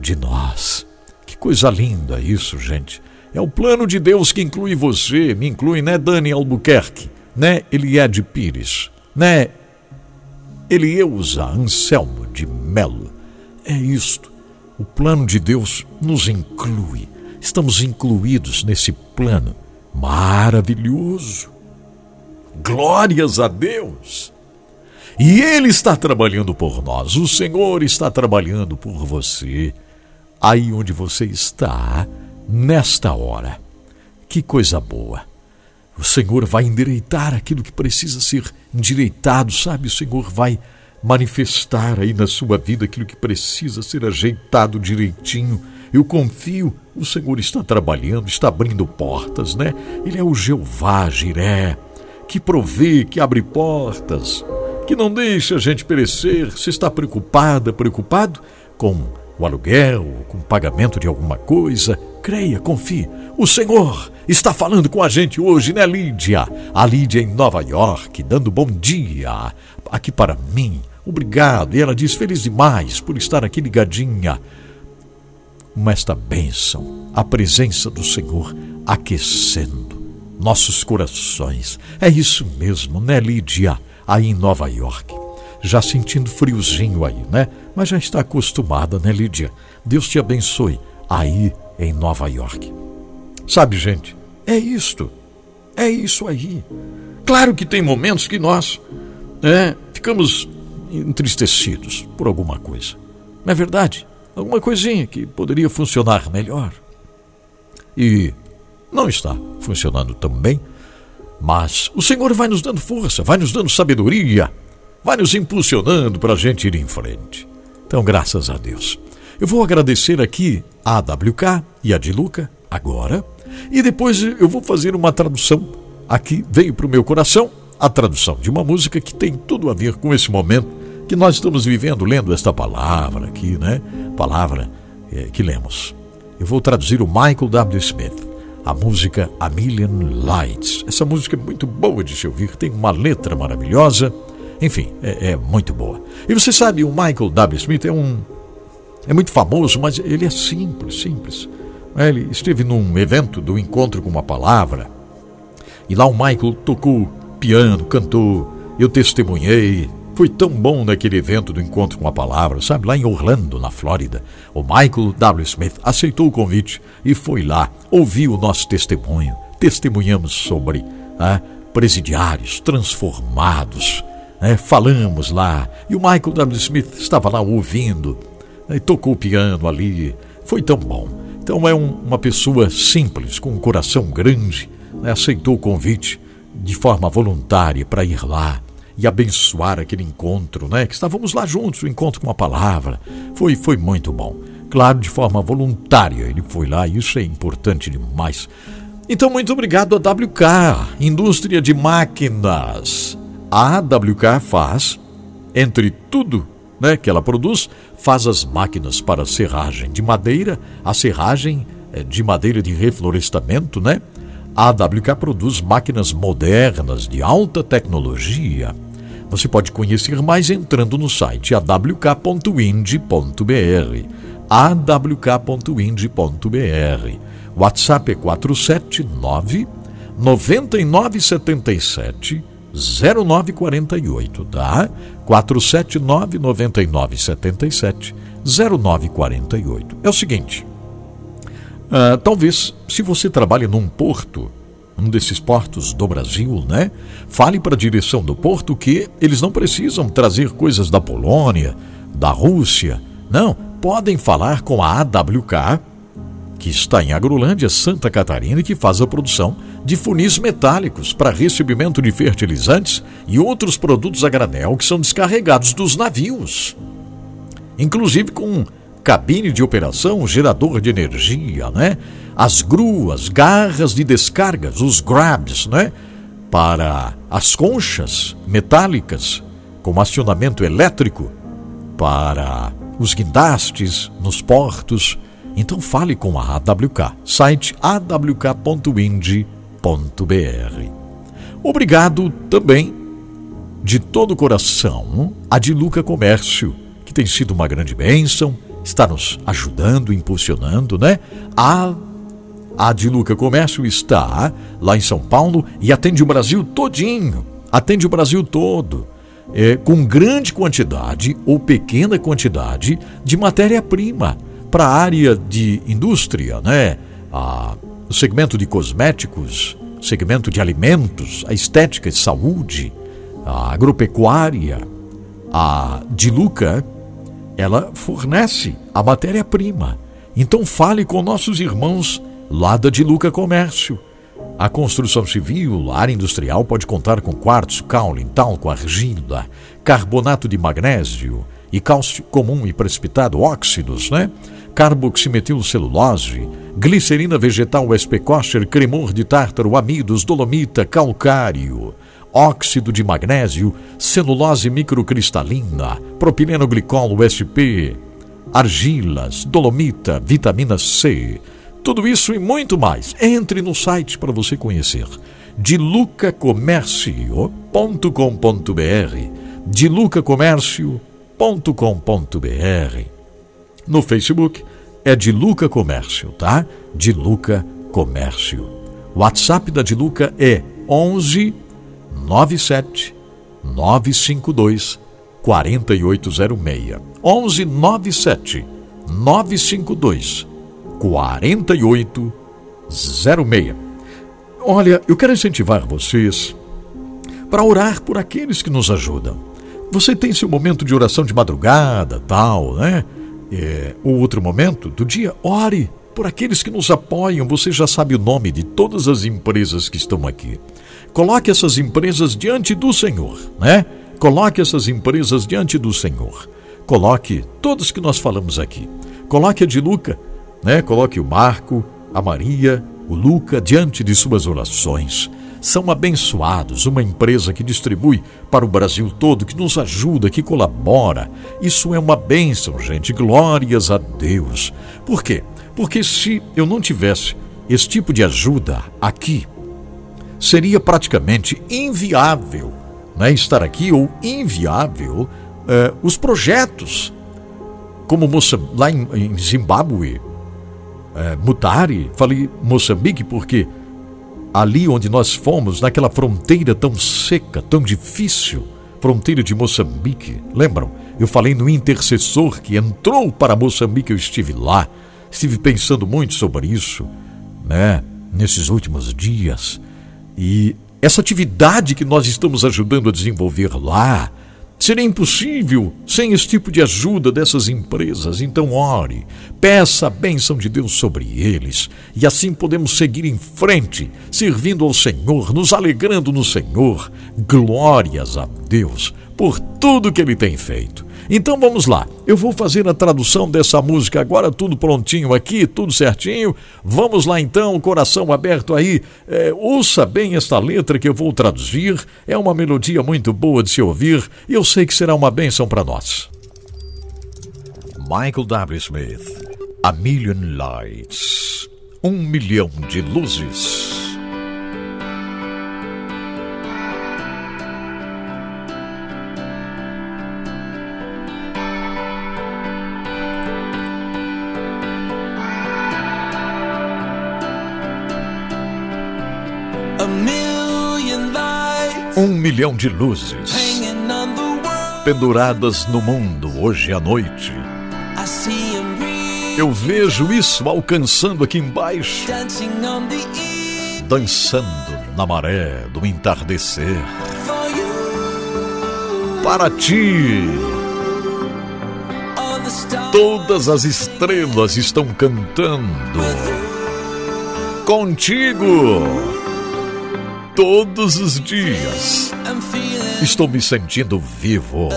de nós. Que coisa linda isso, gente. É o plano de Deus que inclui você, me inclui, né, Dani Albuquerque, né, Eliade Pires, né, Elieusa Anselmo de Melo. É isto. O plano de Deus nos inclui. Estamos incluídos nesse plano maravilhoso. Glórias a Deus! E Ele está trabalhando por nós. O Senhor está trabalhando por você, aí onde você está, nesta hora. Que coisa boa! O Senhor vai endireitar aquilo que precisa ser endireitado, sabe? O Senhor vai manifestar aí na sua vida aquilo que precisa ser ajeitado direitinho. Eu confio, o Senhor está trabalhando, está abrindo portas, né? Ele é o Jeová Jiré, que provê, que abre portas, que não deixa a gente perecer. Se está preocupada, preocupado com o aluguel, com o pagamento de alguma coisa, creia, confie. O Senhor está falando com a gente hoje, né, Lídia? A Lídia em Nova York, dando bom dia aqui para mim. Obrigado. E ela diz, feliz demais por estar aqui ligadinha. Mas esta bênção, a presença do Senhor aquecendo nossos corações. É isso mesmo, né, Lídia? Aí em Nova York, já sentindo friozinho aí, né? Mas já está acostumada, né, Lídia? Deus te abençoe aí em Nova York. Sabe, gente, é isto, é isso aí. Claro que tem momentos que nós é, ficamos entristecidos por alguma coisa. Não é verdade? Alguma coisinha que poderia funcionar melhor. E não está funcionando tão bem. Mas o Senhor vai nos dando força, vai nos dando sabedoria, vai nos impulsionando para a gente ir em frente. Então, graças a Deus. Eu vou agradecer aqui a AWK e a Diluca agora. E depois eu vou fazer uma tradução. Aqui veio para o meu coração a tradução de uma música que tem tudo a ver com esse momento que nós estamos vivendo, lendo esta palavra aqui, né? Palavra é, que lemos. Eu vou traduzir o Michael W. Smith. A música A Million Lights. Essa música é muito boa de se ouvir, tem uma letra maravilhosa. Enfim, é, é muito boa. E você sabe, o Michael W. Smith é um... é muito famoso, mas ele é simples, simples. Ele esteve num evento do Encontro com uma Palavra. E lá o Michael tocou piano, cantou. Eu testemunhei. Foi tão bom naquele evento do Encontro com a Palavra, sabe? Lá em Orlando, na Flórida, o Michael W. Smith aceitou o convite e foi lá, ouviu o nosso testemunho. Testemunhamos sobre ah, presidiários transformados, né? Falamos lá. E o Michael W. Smith estava lá ouvindo, né? Tocou o piano ali. Foi tão bom. Então é um, uma pessoa simples, com um coração grande, né? Aceitou o convite de forma voluntária para ir lá e abençoar aquele encontro, né? Que estávamos lá juntos, o Encontro com a Palavra. Foi, foi muito bom. Claro, de forma voluntária ele foi lá, e isso é importante demais. Então, muito obrigado a AWK, Indústria de Máquinas. A AWK faz, entre tudo, né, que ela produz, faz as máquinas para serragem de madeira, a serragem de madeira de reflorestamento, né? A AWK produz máquinas modernas de alta tecnologia. Você pode conhecer mais entrando no site a w k ponto ind ponto b r, a w k ponto ind ponto b r. WhatsApp é quatro sete nove, nove nove sete sete, zero nove quatro oito, tá? quatro sete nove, nove nove sete sete, zero nove quatro oito. É o seguinte, uh, talvez se você trabalha num porto, um desses portos do Brasil, né? Fale para a direção do porto que eles não precisam trazer coisas da Polônia, da Rússia. Não, podem falar com a AWK, que está em Agrolândia, Santa Catarina, e que faz a produção de funis metálicos para recebimento de fertilizantes e outros produtos a granel que são descarregados dos navios. Inclusive com cabine de operação, gerador de energia, né? As gruas, garras de descargas, os grabs, né? Para as conchas metálicas, com acionamento elétrico, para os guindastes nos portos. Então fale com a AWK, site a w k ponto ind ponto b r. Obrigado também, de todo o coração, a Diluca Comércio, que tem sido uma grande bênção, está nos ajudando, impulsionando, né? A, a Diluca Comércio está lá em São Paulo e atende o Brasil todinho, atende o Brasil todo. É, com grande quantidade ou pequena quantidade de matéria-prima para a área de indústria, né? Ah, o segmento de cosméticos, segmento de alimentos, a estética e saúde, a agropecuária, a Diluca, ela fornece a matéria-prima. Então fale com nossos irmãos lá da Diluca Comércio. A construção civil, a área industrial pode contar com quartzo, caule, talco, argila, carbonato de magnésio e cálcio comum e precipitado, óxidos, né? Carboximetilcelulose, glicerina vegetal, S P Kocher, cremor de tártaro, amidos, dolomita, calcário, óxido de magnésio, celulose microcristalina, propilenoglicol, U S P, argilas, dolomita, vitamina C, tudo isso e muito mais. Entre no site para você conhecer, diluca comércio ponto com ponto b r, diluca comércio ponto com ponto b r. No Facebook é Diluca Comércio, tá? Diluca Comércio. O WhatsApp da Diluca é onze nove sete nove cinco dois quatro oito zero seis. onze nove sete nove cinco dois quatro oito zero seis. Olha, eu quero incentivar vocês para orar por aqueles que nos ajudam. Você tem seu momento de oração de madrugada, tal, né? É, ou outro momento do dia, ore por aqueles que nos apoiam. Você já sabe o nome de todas as empresas que estão aqui. Coloque essas empresas diante do Senhor, né? Coloque essas empresas diante do Senhor. Coloque todos que nós falamos aqui. Coloque a Diluca, né? Coloque o Marco, a Maria, o Luca diante de suas orações. São abençoados, uma empresa que distribui para o Brasil todo, que nos ajuda, que colabora. Isso é uma bênção, gente. Glórias a Deus. Por quê? Porque se eu não tivesse esse tipo de ajuda aqui, seria praticamente inviável, né, estar aqui, ou inviável é, os projetos, como Moça, lá em, em Zimbábue, é, Mutare, falei Moçambique porque ali onde nós fomos, naquela fronteira tão seca, tão difícil, fronteira de Moçambique, lembram? Eu falei no intercessor que entrou para Moçambique, eu estive lá, estive pensando muito sobre isso, né, nesses últimos dias. E essa atividade que nós estamos ajudando a desenvolver lá seria impossível sem esse tipo de ajuda dessas empresas. Então ore, peça a bênção de Deus sobre eles, e assim podemos seguir em frente, servindo ao Senhor, nos alegrando no Senhor. Glórias a Deus por tudo que Ele tem feito. Então vamos lá, eu vou fazer a tradução dessa música agora, tudo prontinho aqui, tudo certinho. Vamos lá então, coração aberto aí, é, ouça bem esta letra que eu vou traduzir. É uma melodia muito boa de se ouvir e eu sei que será uma bênção para nós. Michael W. Smith, A Million Lights, Um Milhão de Luzes. Um milhão de luzes penduradas no mundo hoje à noite. Eu vejo isso alcançando aqui embaixo, dançando na maré do entardecer. Para ti, todas as estrelas estão cantando. Contigo, todos os dias estou me sentindo vivo.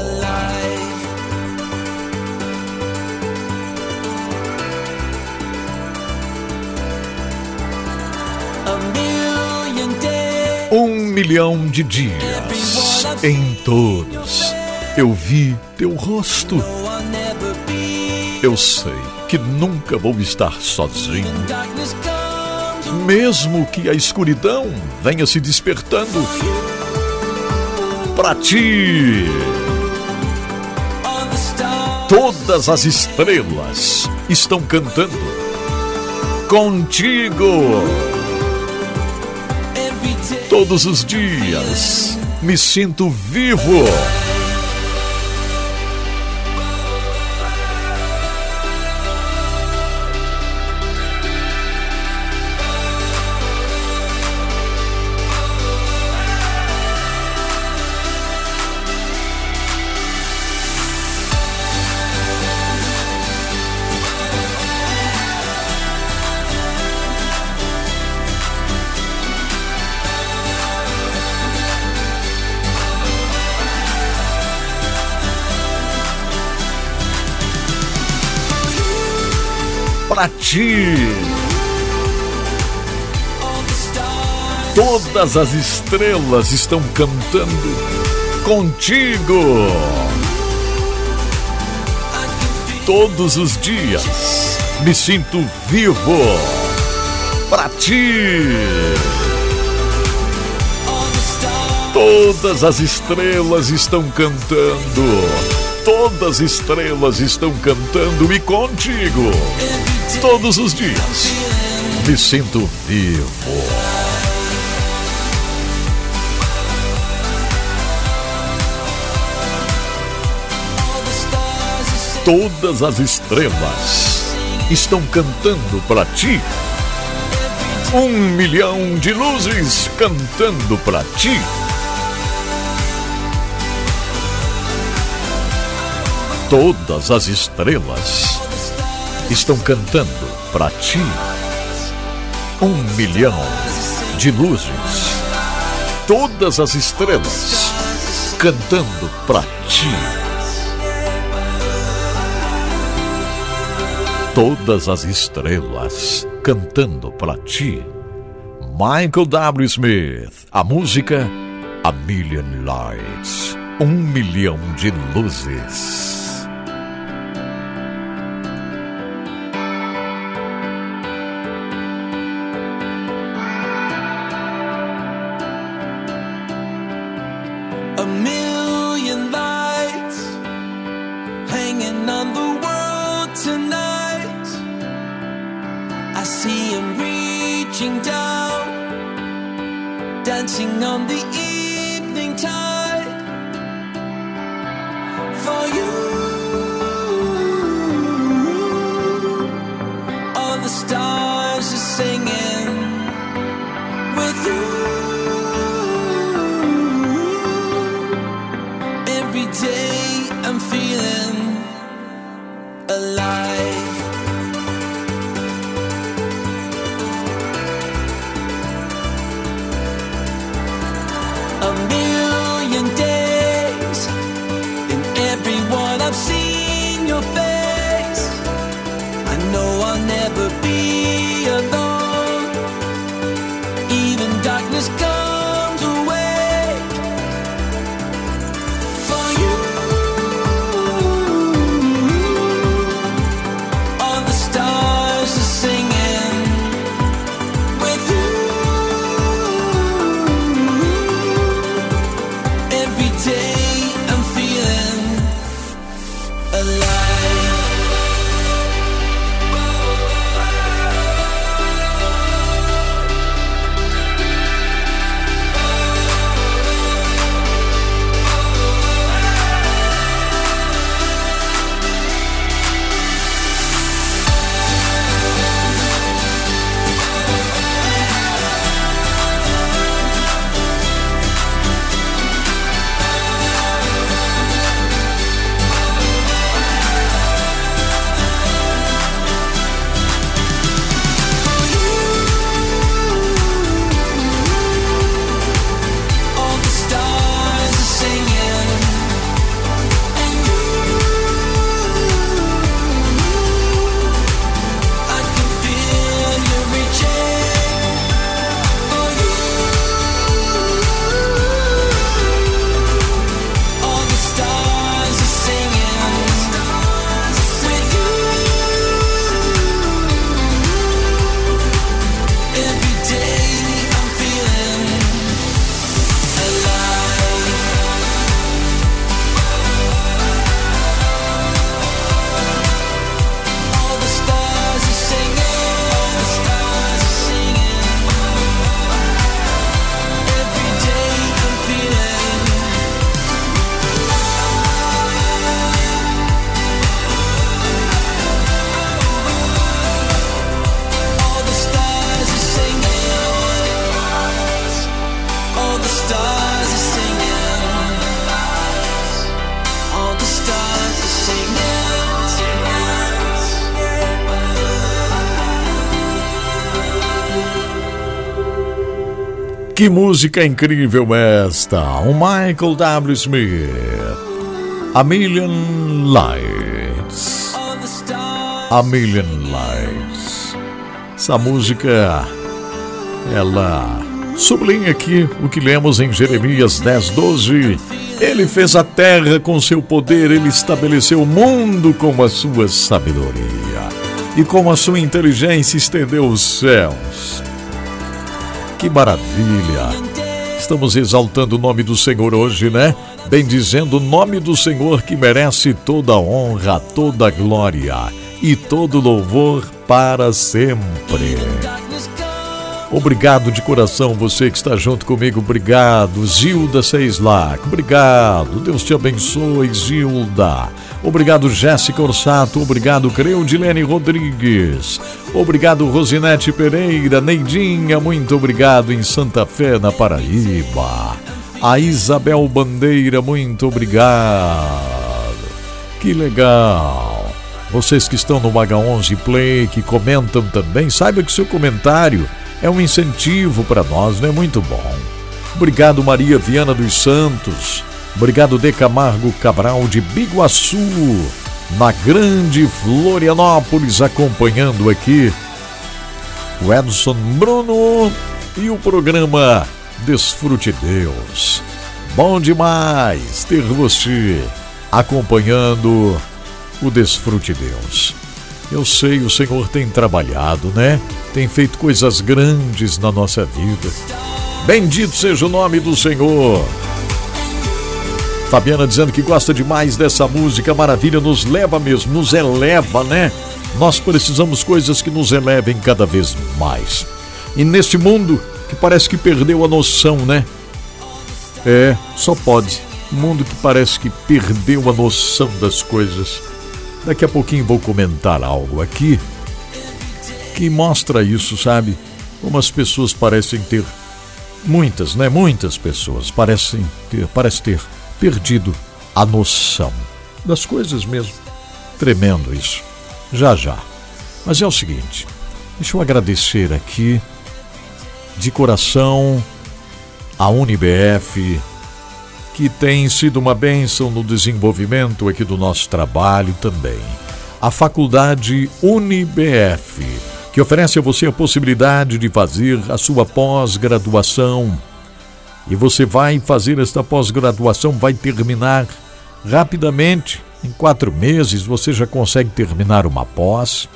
Um milhão de dias, em todos eu vi teu rosto. Eu sei que nunca vou estar sozinho, mesmo que a escuridão venha se despertando. Para ti, todas as estrelas estão cantando. Contigo, todos os dias me sinto vivo. pra ti. Todas as estrelas estão cantando contigo. Todos os dias me sinto vivo pra ti. Todas as estrelas estão cantando. Todas as estrelas estão cantando e contigo, todos os dias, me sinto vivo. Todas as estrelas estão cantando pra ti. Um milhão de luzes cantando pra ti. Todas as estrelas estão cantando pra ti. Um milhão de luzes. Todas as estrelas cantando pra ti. Todas as estrelas cantando pra ti. Michael W. Smith. A música A Million Lights. Um milhão de luzes. Que música incrível esta! O Michael W. Smith. A Million Lights. A Million Lights. Essa música, ela sublinha aqui o que lemos em Jeremias dez, doze. Ele fez a terra com seu poder, ele estabeleceu o mundo com a sua sabedoria e com a sua inteligência estendeu os céus. Que maravilha! Estamos exaltando o nome do Senhor hoje, né? Bendizendo o nome do Senhor, que merece toda a honra, toda a glória e todo louvor para sempre. Obrigado de coração, você que está junto comigo. Obrigado, Zilda Seislac. Obrigado, Deus te abençoe, Zilda. Obrigado, Jéssica Orsato. Obrigado, Creudilene Rodrigues. Obrigado, Rosinete Pereira. Neidinha, muito obrigado em Santa Fé, na Paraíba. A Isabel Bandeira, muito obrigado. Que legal. Vocês que estão no H onze Play, que comentam também, saiba que seu comentário é um incentivo para nós, né? Muito bom. Obrigado, Maria Viana dos Santos. Obrigado, De Camargo Cabral de Biguaçu, na Grande Florianópolis, acompanhando aqui o Edson Bruno e o programa Desfrute Deus. Bom demais ter você acompanhando o Desfrute Deus. Eu sei, o Senhor tem trabalhado, né? Tem feito coisas grandes na nossa vida. Bendito seja o nome do Senhor. Fabiana dizendo que gosta demais dessa música. Maravilha, nos leva mesmo, nos eleva, né? Nós precisamos coisas que nos elevem cada vez mais. E neste mundo que parece que perdeu a noção, né? É, só pode. Um mundo que parece que perdeu a noção das coisas. Daqui a pouquinho vou comentar algo aqui que mostra isso, sabe? Como as pessoas parecem ter, muitas, né? Muitas pessoas parecem ter, parecem ter perdido a noção das coisas mesmo. Tremendo isso. Já, já. Mas é o seguinte, deixa eu agradecer aqui de coração a UniBF, que tem sido uma bênção no desenvolvimento aqui do nosso trabalho também. A Faculdade UniBF, que oferece a você a possibilidade de fazer a sua pós-graduação. E você vai fazer esta pós-graduação, vai terminar rapidamente. Em quatro meses você já consegue terminar uma pós.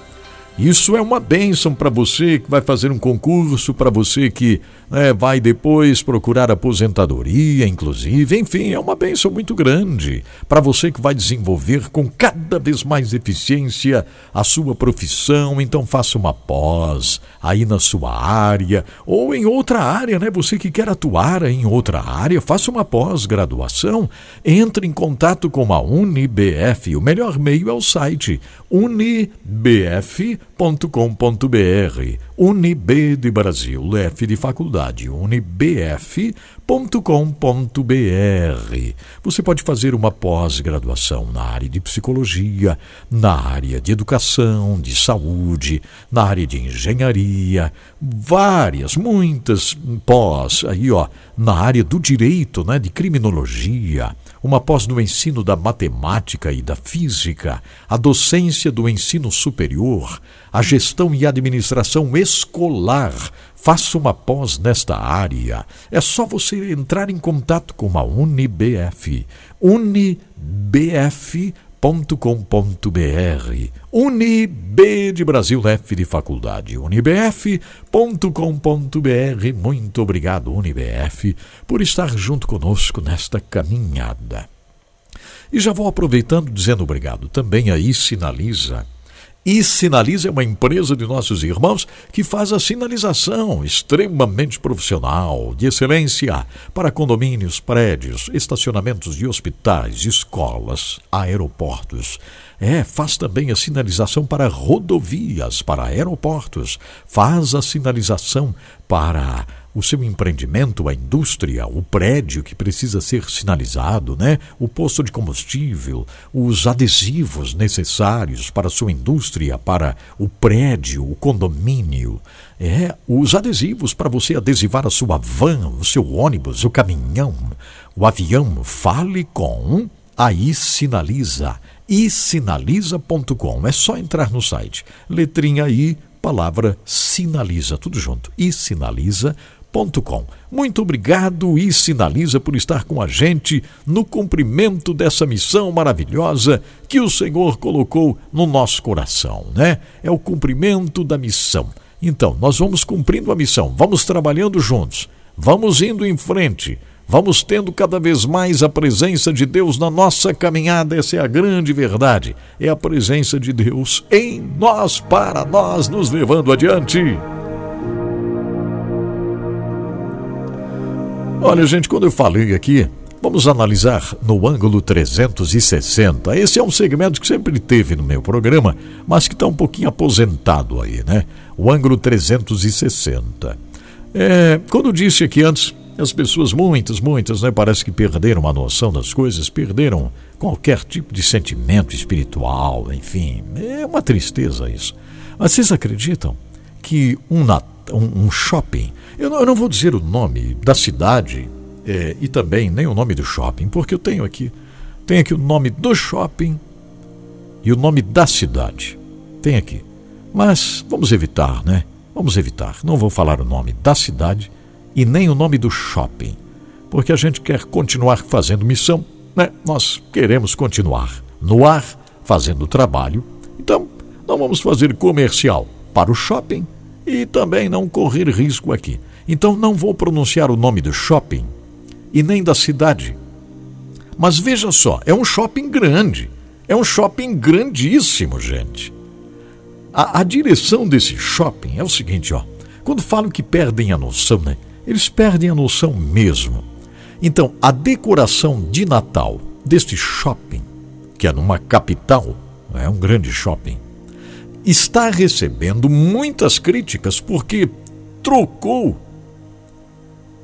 Isso é uma bênção para você que vai fazer um concurso, para você que, né, vai depois procurar aposentadoria, inclusive. Enfim, é uma bênção muito grande para você que vai desenvolver com cada vez mais eficiência a sua profissão. Então faça uma pós aí na sua área ou em outra área, né? Você que quer atuar em outra área, faça uma pós-graduação. Entre em contato com a UniBF. O melhor meio é o site unibf ponto com ponto br. Unib de Brasil, F de faculdade, unibf ponto com ponto br. Você pode fazer uma pós-graduação na área de psicologia, na área de educação, de saúde, na área de engenharia, várias, muitas pós, aí ó, na área do direito, né, de criminologia, uma pós no ensino da matemática e da física, a docência do ensino superior, a gestão e administração escolar. Faça uma pós nesta área. É só você entrar em contato com a UniBF. unibf ponto com ponto br. UniB de Brasil, F de faculdade. unibf ponto com ponto br. Muito obrigado, UniBF, por estar junto conosco nesta caminhada. E já vou aproveitando dizendo obrigado também aí Sinaliza. E Sinaliza é uma empresa de nossos irmãos que faz a sinalização extremamente profissional, de excelência, para condomínios, prédios, estacionamentos de hospitais, escolas, aeroportos. É, faz também a sinalização para rodovias, para aeroportos. Faz a sinalização para o seu empreendimento, a indústria, o prédio que precisa ser sinalizado, né? O posto de combustível, os adesivos necessários para a sua indústria, para o prédio, o condomínio. É, os adesivos para você adesivar a sua van, o seu ônibus, o caminhão, o avião. Fale com a iSinaliza, iSinaliza ponto com. É só entrar no site, letrinha i palavra sinaliza, tudo junto, e sinaliza ponto com. Muito obrigado e sinaliza por estar com a gente no cumprimento dessa missão maravilhosa que o Senhor colocou no nosso coração, né? É o cumprimento da missão. Então, nós vamos cumprindo a missão, vamos trabalhando juntos, vamos indo em frente, vamos tendo cada vez mais a presença de Deus na nossa caminhada. Essa é a grande verdade, é a presença de Deus em nós, para nós, nos levando adiante. Olha, gente, quando eu falei aqui, vamos analisar no ângulo trezentos e sessenta. Esse é um segmento que sempre teve no meu programa, mas que está um pouquinho aposentado aí, né? O ângulo trezentos e sessenta. É, quando eu disse aqui antes, as pessoas, muitas, muitas, né? Parece que perderam a noção das coisas, perderam qualquer tipo de sentimento espiritual, enfim. É uma tristeza isso. Mas vocês acreditam que um Natal, Um, um shopping, eu não, eu não vou dizer o nome da cidade é, e também nem o nome do shopping, porque eu tenho aqui, tenho aqui o nome do shopping e o nome da cidade, tem aqui, mas vamos evitar, né? Vamos evitar, não vou falar o nome da cidade e nem o nome do shopping, porque a gente quer continuar fazendo missão, né? Nós queremos continuar no ar, fazendo trabalho, então não vamos fazer comercial para o shopping e também não correr risco aqui. Então não vou pronunciar o nome do shopping e nem da cidade. Mas veja só, é um shopping grande. É um shopping grandíssimo, gente. A, a direção desse shopping é o seguinte, ó. Quando falam que perdem a noção, né? Eles perdem a noção mesmo. Então, a decoração de Natal deste shopping, que é numa capital, é um grande shopping, está recebendo muitas críticas porque trocou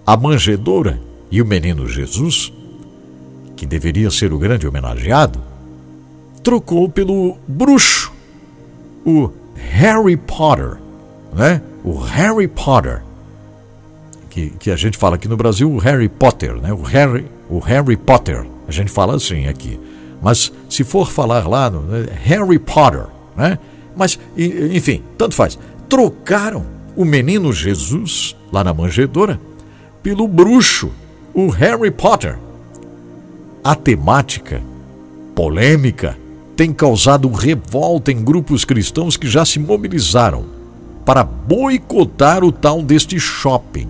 a manjedoura e o menino Jesus, que deveria ser o grande homenageado, trocou pelo bruxo, o Harry Potter, né? O Harry Potter, que, que a gente fala aqui no Brasil, o Harry Potter, né? O Harry, o Harry Potter, a gente fala assim aqui, mas se for falar lá, no, né? Harry Potter, né? Mas, enfim, tanto faz. Trocaram o menino Jesus, lá na manjedoura, pelo bruxo, o Harry Potter. A temática polêmica tem causado revolta em grupos cristãos que já se mobilizaram para boicotar o tal deste shopping.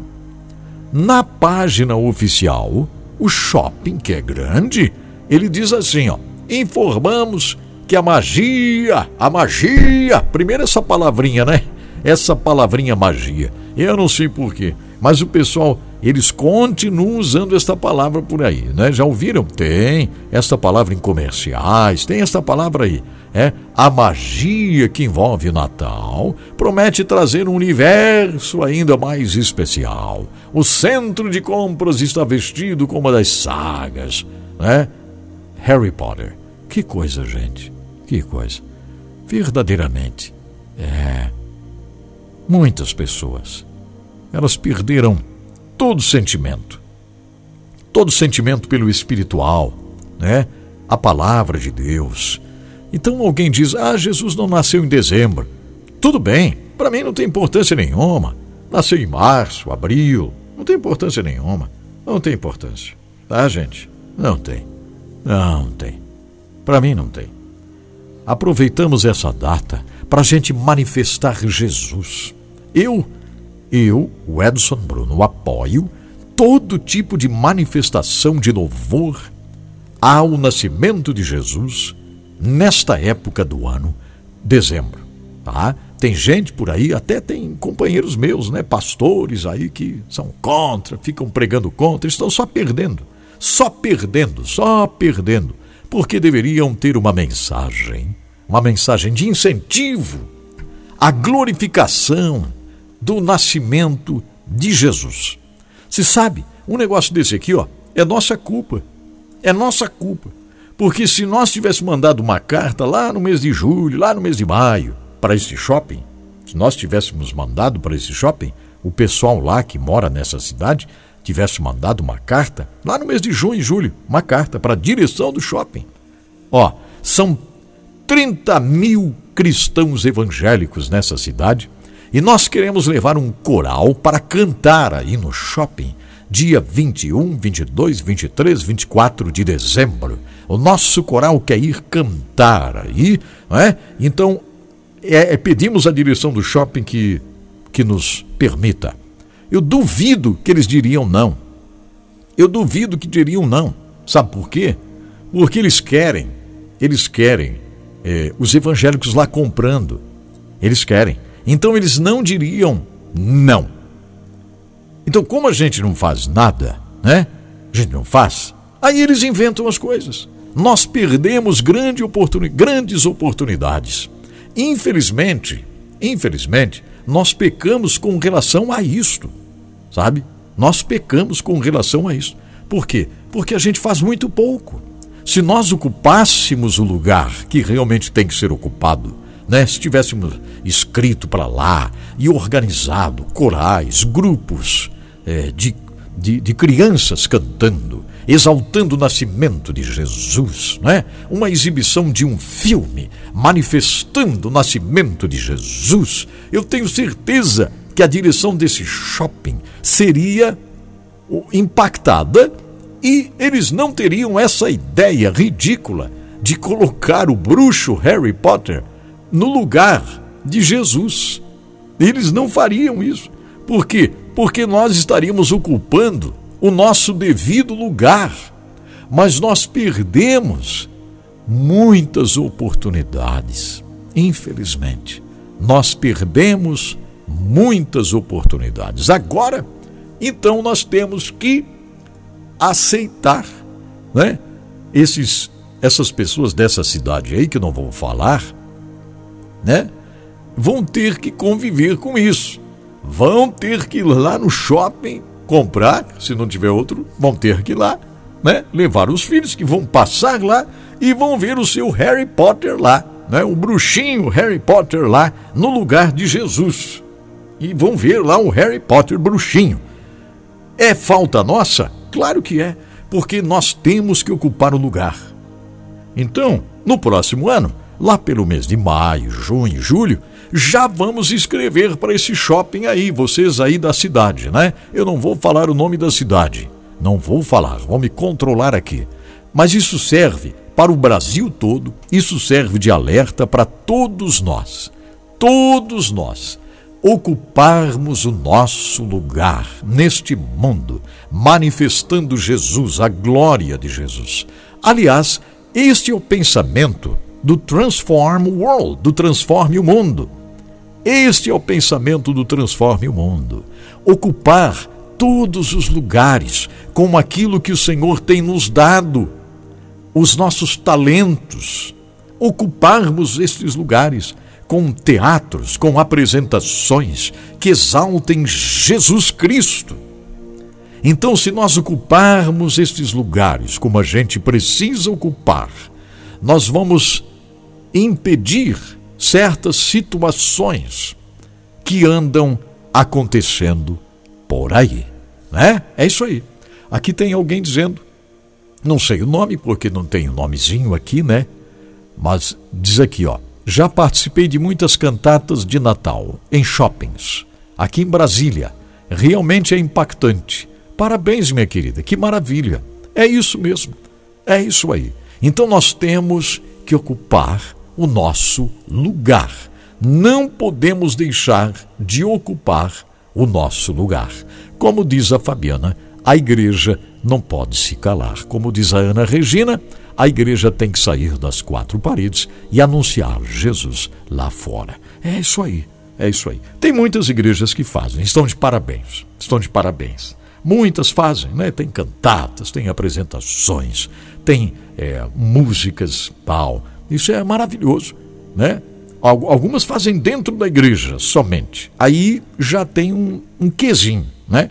Na página oficial, o shopping, que é grande, ele diz assim, ó, informamos que a magia, a magia, primeiro essa palavrinha, né? Essa palavrinha magia. Eu não sei porquê, mas o pessoal, eles continuam usando esta palavra por aí, né? Já ouviram? Tem esta palavra em comerciais, tem esta palavra aí. É, a magia que envolve o Natal promete trazer um universo ainda mais especial. O centro de compras está vestido como uma das sagas, né? Harry Potter. Que coisa, gente. Que coisa. Verdadeiramente, é, muitas pessoas, elas perderam todo sentimento, todo sentimento pelo espiritual, né? A palavra de Deus. Então alguém diz, ah, Jesus não nasceu em dezembro. Tudo bem, para mim não tem importância nenhuma. Nasceu em março, abril, não tem importância nenhuma. Não tem importância, tá, gente? Não tem, não tem. Para mim não tem. Aproveitamos essa data para a gente manifestar Jesus. Eu, eu, o Edson Bruno, apoio todo tipo de manifestação de louvor ao nascimento de Jesus nesta época do ano, dezembro. Tá? Tem gente por aí, até tem companheiros meus, né, pastores aí que são contra, ficam pregando contra, estão só perdendo, só perdendo, só perdendo. Porque deveriam ter uma mensagem, uma mensagem de incentivo à glorificação do nascimento de Jesus. Você sabe, um negócio desse aqui, ó, é nossa culpa, é nossa culpa. Porque se nós tivéssemos mandado uma carta lá no mês de julho, lá no mês de maio, para esse shopping, se nós tivéssemos mandado para esse shopping, o pessoal lá que mora nessa cidade tivesse mandado uma carta, lá no mês de junho e julho, uma carta para a direção do shopping. Ó, são trinta mil cristãos evangélicos nessa cidade E nós queremos levar um coral para cantar aí no shopping, dia vinte e um, vinte e dois, vinte e três, vinte e quatro de dezembro. O nosso coral quer ir cantar aí, não é? Então, é, é, pedimos à direção do shopping que, que nos permita. Eu duvido que eles diriam não. Eu duvido que diriam não. Sabe por quê? Porque eles querem, eles querem, é, os evangélicos lá comprando. Eles querem. Então eles não diriam não. Então, como a gente não faz nada, né? A gente não faz. Aí eles inventam as coisas. Nós perdemos grande oportuni- grandes oportunidades. Infelizmente, infelizmente, nós pecamos com relação a isto, sabe? Nós pecamos com relação a isso. Por quê? Porque a gente faz muito pouco. Se nós ocupássemos o lugar que realmente tem que ser ocupado, né? Se tivéssemos escrito para lá e organizado corais, grupos é, de, de, de crianças cantando, exaltando o nascimento de Jesus, né? Uma exibição de um filme manifestando o nascimento de Jesus, eu tenho certeza que a direção desse shopping seria impactada e eles não teriam essa ideia ridícula de colocar o bruxo Harry Potter no lugar de Jesus. Eles não fariam isso. Por quê? Porque nós estaríamos ocupando o nosso devido lugar. Mas nós perdemos muitas oportunidades. Infelizmente, nós perdemos muitas oportunidades. Agora, então, nós temos que aceitar, né? Esses, essas pessoas dessa cidade aí, que não vão falar, né? Vão ter que conviver com isso. Vão ter que ir lá no shopping comprar, se não tiver outro, vão ter que ir lá, né? Levar os filhos que vão passar lá e vão ver o seu Harry Potter lá, né? O bruxinho Harry Potter lá no lugar de Jesus. E vão ver lá o Harry Potter bruxinho. É falta nossa? Claro que é, porque nós temos que ocupar o lugar. Então, no próximo ano, lá pelo mês de maio, junho, julho, já vamos escrever para esse shopping aí, vocês aí da cidade, né? Eu não vou falar o nome da cidade, não vou falar, vou me controlar aqui. Mas isso serve para o Brasil todo, isso serve de alerta para todos nós, todos nós, ocuparmos o nosso lugar neste mundo, manifestando Jesus, a glória de Jesus. Aliás, este é o pensamento do Transform World, do Transforme o Mundo. Este é o pensamento do Transforme o Mundo. Ocupar todos os lugares com aquilo que o Senhor tem nos dado, os nossos talentos. Ocuparmos estes lugares com teatros, com apresentações que exaltem Jesus Cristo. Então, se nós ocuparmos estes lugares como a gente precisa ocupar, nós vamos impedir certas situações que andam acontecendo por aí, né? É isso aí. Aqui tem alguém dizendo, não sei o nome porque não tem o nomezinho aqui, né? Mas diz aqui, ó, já participei de muitas cantatas de Natal em shoppings, aqui em Brasília. Realmente é impactante. Parabéns, minha querida, que maravilha. É isso mesmo, é isso aí. Então nós temos que ocupar o nosso lugar. Não podemos deixar de ocupar o nosso lugar. Como diz a Fabiana, a igreja não pode se calar. Como diz a Ana Regina, a igreja tem que sair das quatro paredes e anunciar Jesus lá fora. É isso aí, é isso aí. Tem muitas igrejas que fazem, estão de parabéns, estão de parabéns. Muitas fazem, né? Tem cantatas, tem apresentações, tem é, músicas, tal. Isso é maravilhoso, né? Algumas fazem dentro da igreja somente. Aí já tem um, um quezinho, né?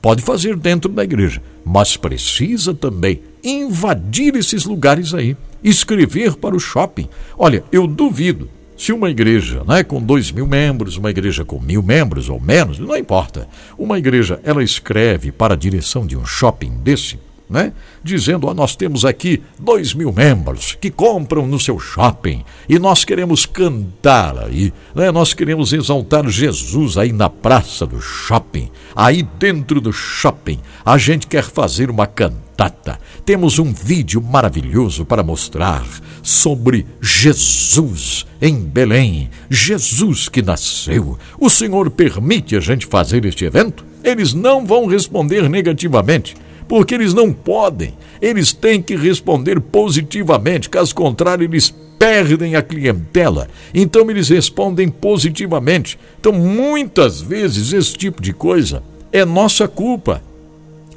Pode fazer dentro da igreja, mas precisa também invadir esses lugares aí, escrever para o shopping. Olha, eu duvido se uma igreja, né, com dois mil membros, uma igreja com mil membros ou menos, não importa. Uma igreja, ela escreve para a direção de um shopping desse, né? Dizendo, ó, nós temos aqui dois mil membros que compram no seu shopping e nós queremos cantar aí, né? Nós queremos exaltar Jesus aí na praça do shopping, aí dentro do shopping. A gente quer fazer uma cantata. Temos um vídeo maravilhoso para mostrar sobre Jesus em Belém, Jesus que nasceu. O Senhor permite a gente fazer este evento? Eles não vão responder negativamente, porque eles não podem, eles têm que responder positivamente, caso contrário eles perdem a clientela, então eles respondem positivamente. Então muitas vezes esse tipo de coisa é nossa culpa,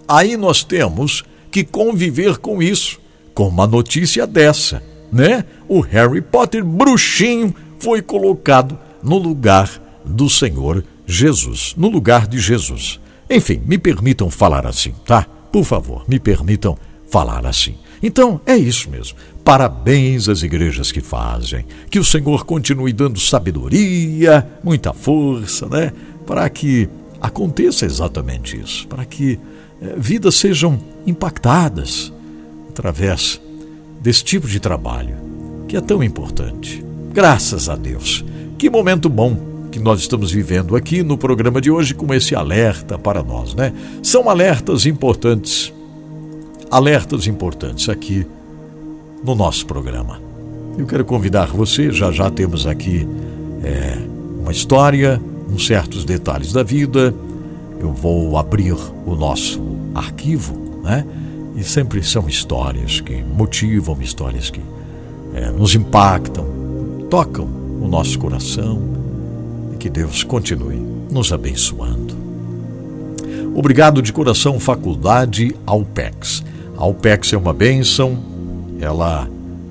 aí nós temos que conviver com isso, com uma notícia dessa, né? O Harry Potter bruxinho foi colocado no lugar do Senhor Jesus, no lugar de Jesus. Enfim, me permitam falar assim, tá? Por favor, me permitam falar assim. Então, é isso mesmo. Parabéns às igrejas que fazem. Que o Senhor continue dando sabedoria, muita força, né? Para que aconteça exatamente isso. Para que eh, vidas sejam impactadas através desse tipo de trabalho, que é tão importante. Graças a Deus. Que momento bom que nós estamos vivendo aqui no programa de hoje com esse alerta para nós, né? São alertas importantes, alertas importantes aqui no nosso programa. Eu quero convidar você, já já temos aqui é, uma história, uns certos detalhes da vida. Eu vou abrir o nosso arquivo, né? E sempre são histórias que motivam, histórias que é, nos impactam, tocam o nosso coração. Que Deus continue nos abençoando. Obrigado de coração, Faculdade Alpex. A Alpex é uma bênção, ela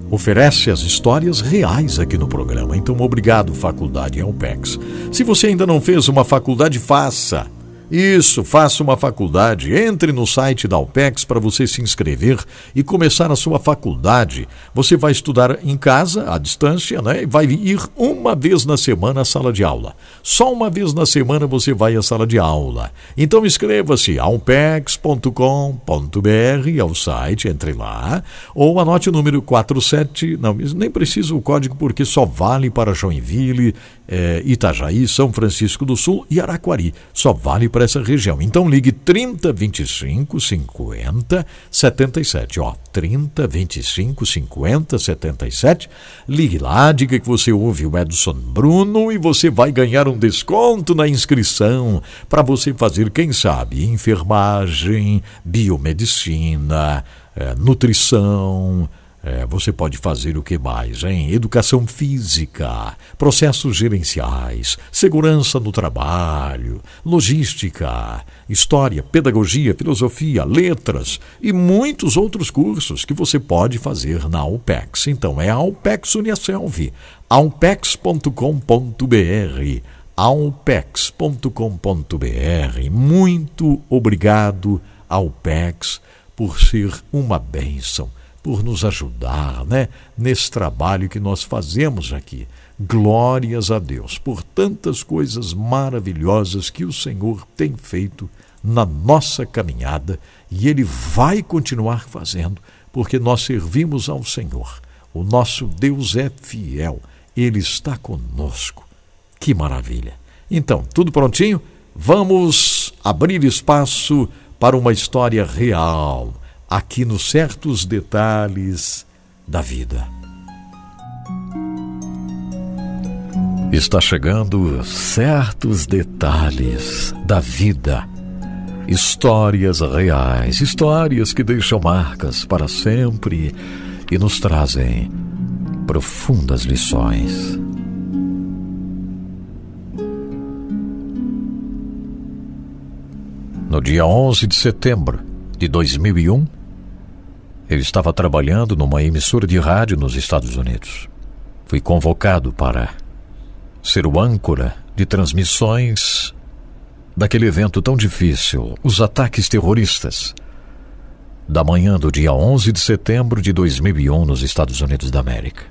oferece as histórias reais aqui no programa. Então, obrigado, Faculdade Alpex. Se você ainda não fez uma faculdade, faça. Isso, faça uma faculdade, entre no site da Alpex para você se inscrever e começar a sua faculdade. Você vai estudar em casa, à distância, né? E vai ir uma vez na semana à sala de aula. Só uma vez na semana você vai à sala de aula. Então inscreva-se, alpex ponto com ponto b r, é o site, entre lá, ou anote o número quarenta e sete, não, nem preciso o código porque só vale para Joinville, é, Itajaí, São Francisco do Sul e Araquari, só vale para para essa região. Então ligue trinta, vinte e cinco, cinquenta, setenta e sete, ó, trinta, vinte e cinco, cinquenta, setenta e sete, ligue lá, diga que você ouve o Edson Bruno e você vai ganhar um desconto na inscrição para você fazer, quem sabe, enfermagem, biomedicina, é, nutrição. É, você pode fazer o que mais, hein? Educação física, processos gerenciais, segurança no trabalho, logística, história, pedagogia, filosofia, letras e muitos outros cursos que você pode fazer na Alpex. Então é a Alpex Uniaselv, alpex ponto com ponto b r, alpex ponto com ponto b r. Muito obrigado, Alpex, por ser uma bênção, por nos ajudar, né, nesse trabalho que nós fazemos aqui. Glórias a Deus por tantas coisas maravilhosas que o Senhor tem feito na nossa caminhada e Ele vai continuar fazendo, porque nós servimos ao Senhor. O nosso Deus é fiel, Ele está conosco. Que maravilha! Então, tudo prontinho? Vamos abrir espaço para uma história real, aqui nos certos detalhes da vida. Está chegando certos detalhes da vida. Histórias reais, histórias que deixam marcas para sempre e nos trazem profundas lições. No dia onze de setembro de dois mil e um, eu estava trabalhando numa emissora de rádio nos Estados Unidos. Fui convocado para ser o âncora de transmissões daquele evento tão difícil, os ataques terroristas, da manhã do dia onze de setembro de dois mil e um nos Estados Unidos da América.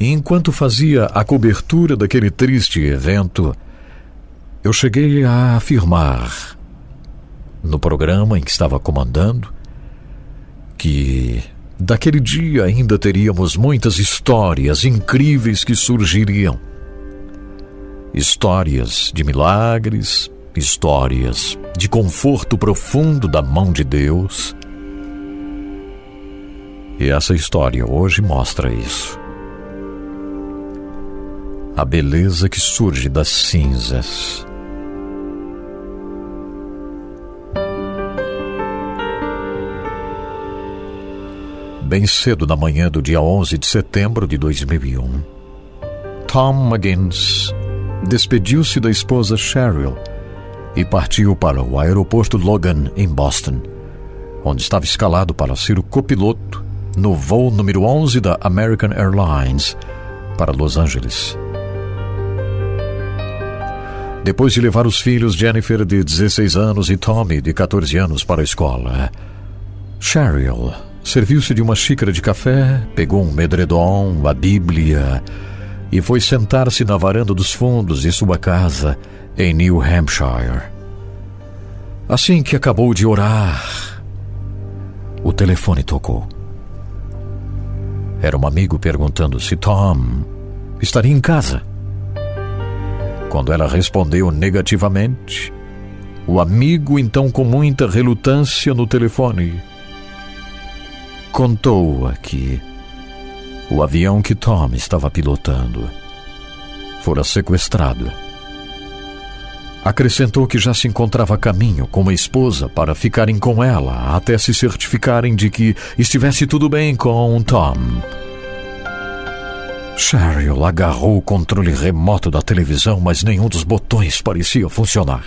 E enquanto fazia a cobertura daquele triste evento, eu cheguei a afirmar, no programa em que estava comandando, que daquele dia ainda teríamos muitas histórias incríveis que surgiriam. Histórias de milagres, histórias de conforto profundo da mão de Deus. E essa história hoje mostra isso. A beleza que surge das cinzas. Bem cedo na manhã do dia onze de setembro de dois mil e um, Tom McGinnis despediu-se da esposa Cheryl e partiu para o aeroporto Logan, em Boston, onde estava escalado para ser o copiloto no voo número onze da American Airlines para Los Angeles. Depois de levar os filhos Jennifer, de dezesseis anos, e Tommy, de catorze anos, para a escola, Cheryl serviu-se de uma xícara de café, pegou um edredom, a Bíblia, e foi sentar-se na varanda dos fundos de sua casa em New Hampshire. Assim que acabou de orar, o telefone tocou. Era um amigo perguntando se Tom estaria em casa. Quando ela respondeu negativamente, o amigo, então com muita relutância no telefone, contou-a que o avião que Tom estava pilotando fora sequestrado. Acrescentou que já se encontrava a caminho com a esposa para ficarem com ela até se certificarem de que estivesse tudo bem com Tom. Cheryl agarrou o controle remoto da televisão, mas nenhum dos botões parecia funcionar.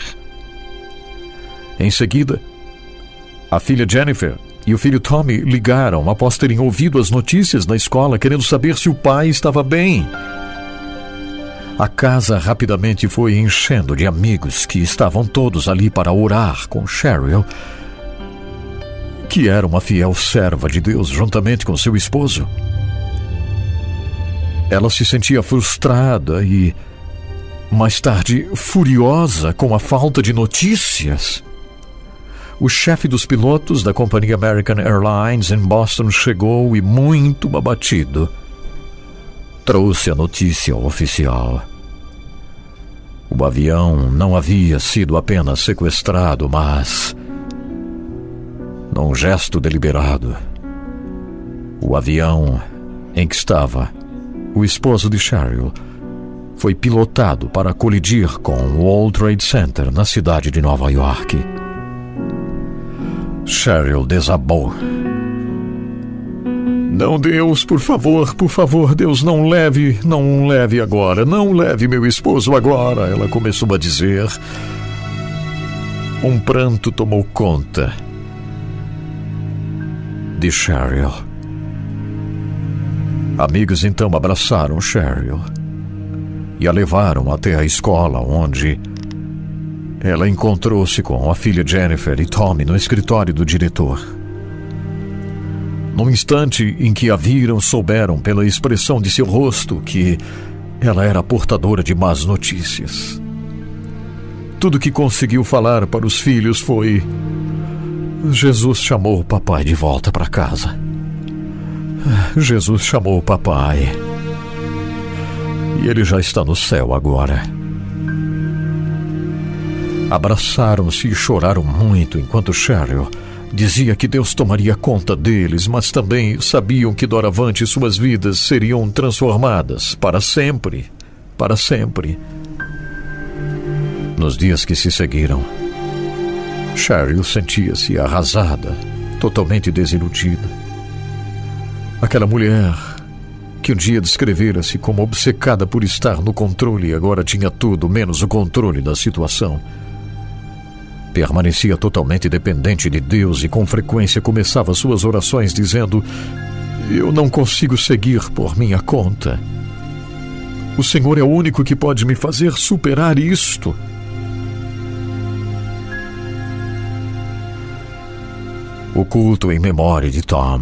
Em seguida, a filha Jennifer e o filho Tommy ligaram após terem ouvido as notícias na escola, querendo saber se o pai estava bem. A casa rapidamente foi enchendo de amigos que estavam todos ali para orar com Cheryl, que era uma fiel serva de Deus juntamente com seu esposo. Ela se sentia frustrada e, mais tarde, furiosa com a falta de notícias. O chefe dos pilotos da companhia American Airlines em Boston chegou e, muito abatido, trouxe a notícia oficial. O avião não havia sido apenas sequestrado, mas, num gesto deliberado, o avião em que estava o esposo de Cheryl foi pilotado para colidir com o World Trade Center na cidade de Nova York. Cheryl desabou. Não, Deus, por favor, por favor, Deus, não leve, não leve agora, não leve meu esposo agora, ela começou a dizer. Um pranto tomou conta de Cheryl. Amigos então abraçaram Cheryl e a levaram até a escola, onde ela encontrou-se com a filha Jennifer e Tommy no escritório do diretor. No instante em que a viram, souberam pela expressão de seu rosto que ela era portadora de más notícias. Tudo que conseguiu falar para os filhos foi: Jesus chamou o papai de volta para casa. Jesus chamou o papai. E ele já está no céu agora. Abraçaram-se e choraram muito enquanto Cheryl dizia que Deus tomaria conta deles, mas também sabiam que doravante suas vidas seriam transformadas para sempre, para sempre. Nos dias que se seguiram, Cheryl sentia-se arrasada, totalmente desiludida. Aquela mulher que um dia descrevera-se como obcecada por estar no controle agora tinha tudo menos o controle da situação. Permanecia totalmente dependente de Deus e com frequência começava suas orações dizendo: eu não consigo seguir por minha conta. O Senhor é o único que pode me fazer superar isto. O culto em memória de Tom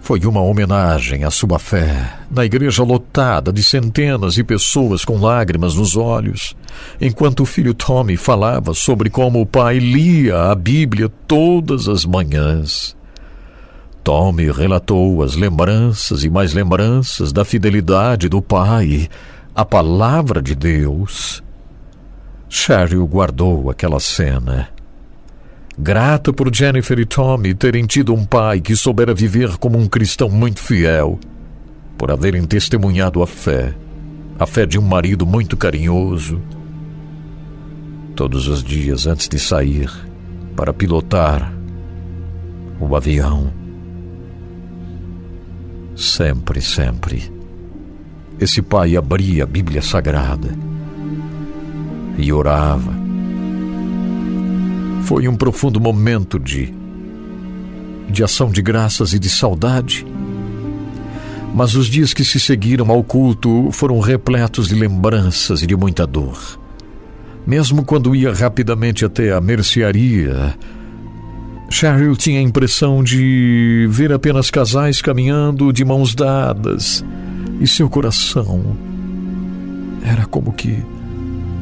foi uma homenagem à sua fé, na igreja lotada de centenas de pessoas com lágrimas nos olhos, enquanto o filho Tommy falava sobre como o pai lia a Bíblia todas as manhãs. Tommy relatou as lembranças e mais lembranças da fidelidade do pai, a palavra de Deus. Cheryl guardou aquela cena. Grato por Jennifer e Tommy terem tido um pai que soubera viver como um cristão muito fiel, por haverem testemunhado a fé, a fé de um marido muito carinhoso. Todos os dias antes de sair para pilotar o avião, sempre, sempre, esse pai abria a Bíblia Sagrada e orava. Foi um profundo momento de, de ação de graças e de saudade. Mas os dias que se seguiram ao culto foram repletos de lembranças e de muita dor. Mesmo quando ia rapidamente até a mercearia, Cheryl tinha a impressão de ver apenas casais caminhando de mãos dadas, e seu coração era como que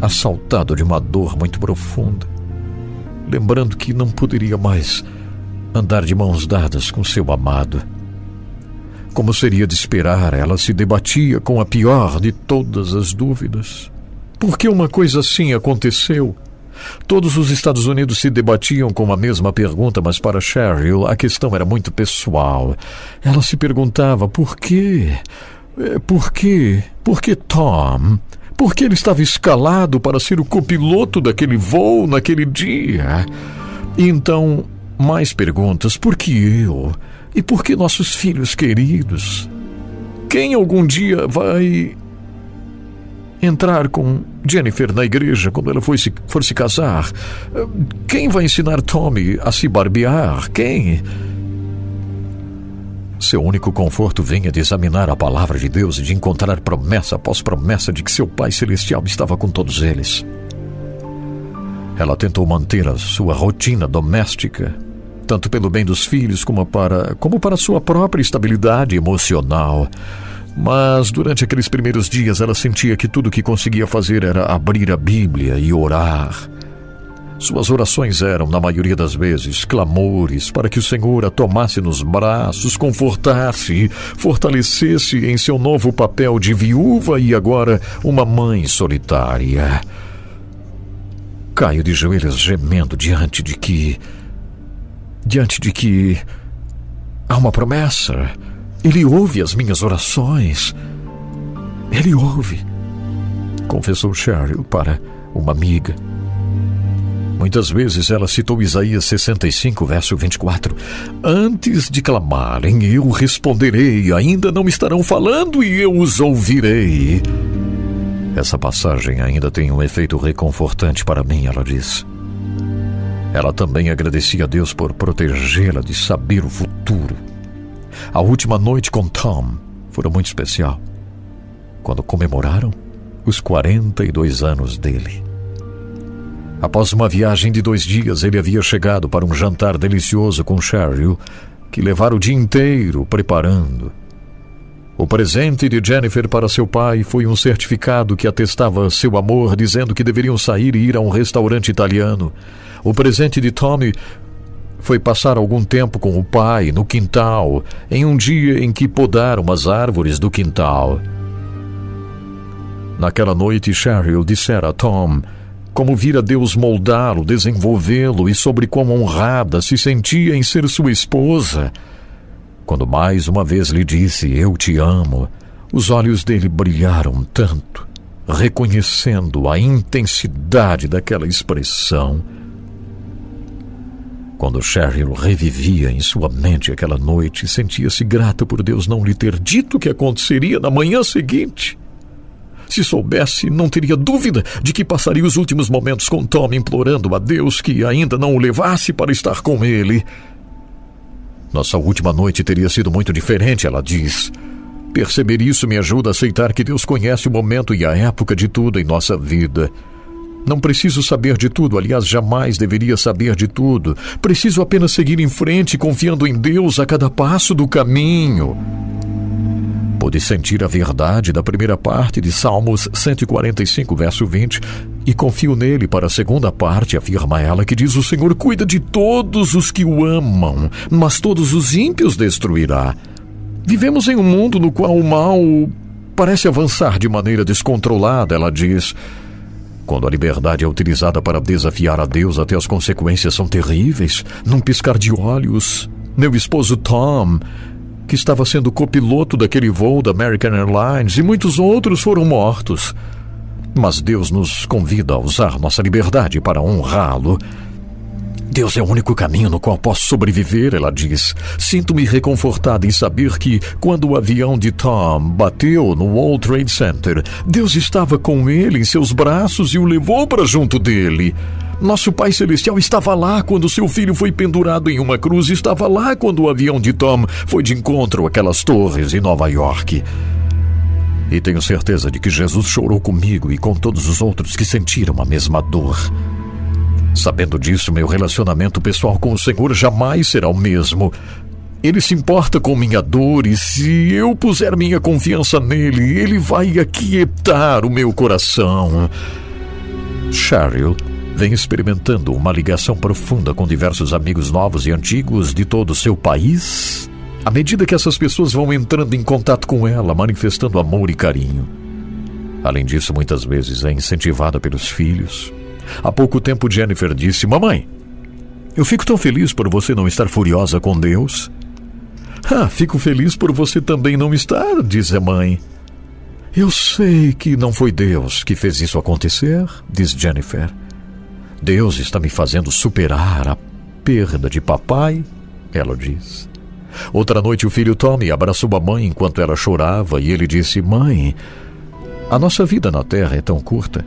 assaltado de uma dor muito profunda, lembrando que não poderia mais andar de mãos dadas com seu amado. Como seria de esperar, ela se debatia com a pior de todas as dúvidas. Por que uma coisa assim aconteceu? Todos os Estados Unidos se debatiam com a mesma pergunta, mas para Cheryl a questão era muito pessoal. Ela se perguntava por quê? Por quê? Por que Tom? Por que ele estava escalado para ser o copiloto daquele voo naquele dia? E então, mais perguntas. Por que eu? E por que nossos filhos queridos? Quem algum dia vai entrar com Jennifer na igreja quando ela for se, for se casar? Quem vai ensinar Tommy a se barbear? Quem? Seu único conforto vinha de examinar a palavra de Deus e de encontrar promessa após promessa de que seu Pai Celestial estava com todos eles. Ela tentou manter a sua rotina doméstica, tanto pelo bem dos filhos como para, como para sua própria estabilidade emocional. Mas durante aqueles primeiros dias ela sentia que tudo o que conseguia fazer era abrir a Bíblia e orar. Suas orações eram, na maioria das vezes, clamores para que o Senhor a tomasse nos braços, confortasse, fortalecesse em seu novo papel de viúva e agora uma mãe solitária. Caio de joelhos gemendo diante de que... Diante de que... há uma promessa. Ele ouve as minhas orações. Ele ouve, confessou Cheryl para uma amiga. Muitas vezes ela citou Isaías sessenta e cinco, verso vinte e quatro. Antes de clamarem, eu responderei. Ainda não estarão falando e eu os ouvirei. Essa passagem ainda tem um efeito reconfortante para mim, ela disse. Ela também agradecia a Deus por protegê-la de saber o futuro. A última noite com Tom foi muito especial, quando comemoraram os quarenta e dois anos dele. Após uma viagem de dois dias, ele havia chegado para um jantar delicioso com Cheryl, que levara o dia inteiro preparando. O presente de Jennifer para seu pai foi um certificado que atestava seu amor, dizendo que deveriam sair e ir a um restaurante italiano. O presente de Tommy foi passar algum tempo com o pai no quintal, em um dia em que podaram as árvores do quintal. Naquela noite, Cheryl dissera a Tom como vira Deus moldá-lo, desenvolvê-lo e sobre quão honrada se sentia em ser sua esposa. Quando mais uma vez lhe disse, eu te amo, os olhos dele brilharam tanto, reconhecendo a intensidade daquela expressão. Quando Cheryl revivia em sua mente aquela noite, sentia-se grata por Deus não lhe ter dito o que aconteceria na manhã seguinte. Se soubesse, não teria dúvida de que passaria os últimos momentos com Tom implorando a Deus que ainda não o levasse para estar com ele. Nossa última noite teria sido muito diferente, ela diz. Perceber isso me ajuda a aceitar que Deus conhece o momento e a época de tudo em nossa vida. Não preciso saber de tudo, aliás, jamais deveria saber de tudo. Preciso apenas seguir em frente, confiando em Deus a cada passo do caminho. Pude sentir a verdade da primeira parte de Salmos cento e quarenta e cinco, verso vinte, e confio nele para a segunda parte, afirma ela, que diz: o Senhor cuida de todos os que o amam, mas todos os ímpios destruirá. Vivemos em um mundo no qual o mal parece avançar de maneira descontrolada, ela diz. Quando a liberdade é utilizada para desafiar a Deus, até as consequências são terríveis. Num piscar de olhos, meu esposo Tom, que estava sendo copiloto daquele voo da American Airlines, e muitos outros foram mortos. Mas Deus nos convida a usar nossa liberdade para honrá-lo. Deus é o único caminho no qual posso sobreviver, ela diz. Sinto-me reconfortada em saber que, quando o avião de Tom bateu no World Trade Center, Deus estava com ele em seus braços e o levou para junto dele. Nosso Pai Celestial estava lá quando seu filho foi pendurado em uma cruz, estava lá quando o avião de Tom foi de encontro àquelas torres em Nova York. E tenho certeza de que Jesus chorou comigo e com todos os outros que sentiram a mesma dor. Sabendo disso, meu relacionamento pessoal com o Senhor jamais será o mesmo. Ele se importa com minha dor e, se eu puser minha confiança nele, ele vai aquietar o meu coração. Cheryl vem experimentando uma ligação profunda com diversos amigos novos e antigos de todo o seu país, à medida que essas pessoas vão entrando em contato com ela, manifestando amor e carinho. Além disso, muitas vezes é incentivada pelos filhos. Há pouco tempo, Jennifer disse: mamãe, eu fico tão feliz por você não estar furiosa com Deus. Ah, fico feliz por você também não estar, diz a mãe. Eu sei que não foi Deus que fez isso acontecer, diz Jennifer. Deus está me fazendo superar a perda de papai, ela diz. Outra noite, o filho Tommy abraçou a mãe enquanto ela chorava e ele disse: mãe, a nossa vida na terra é tão curta.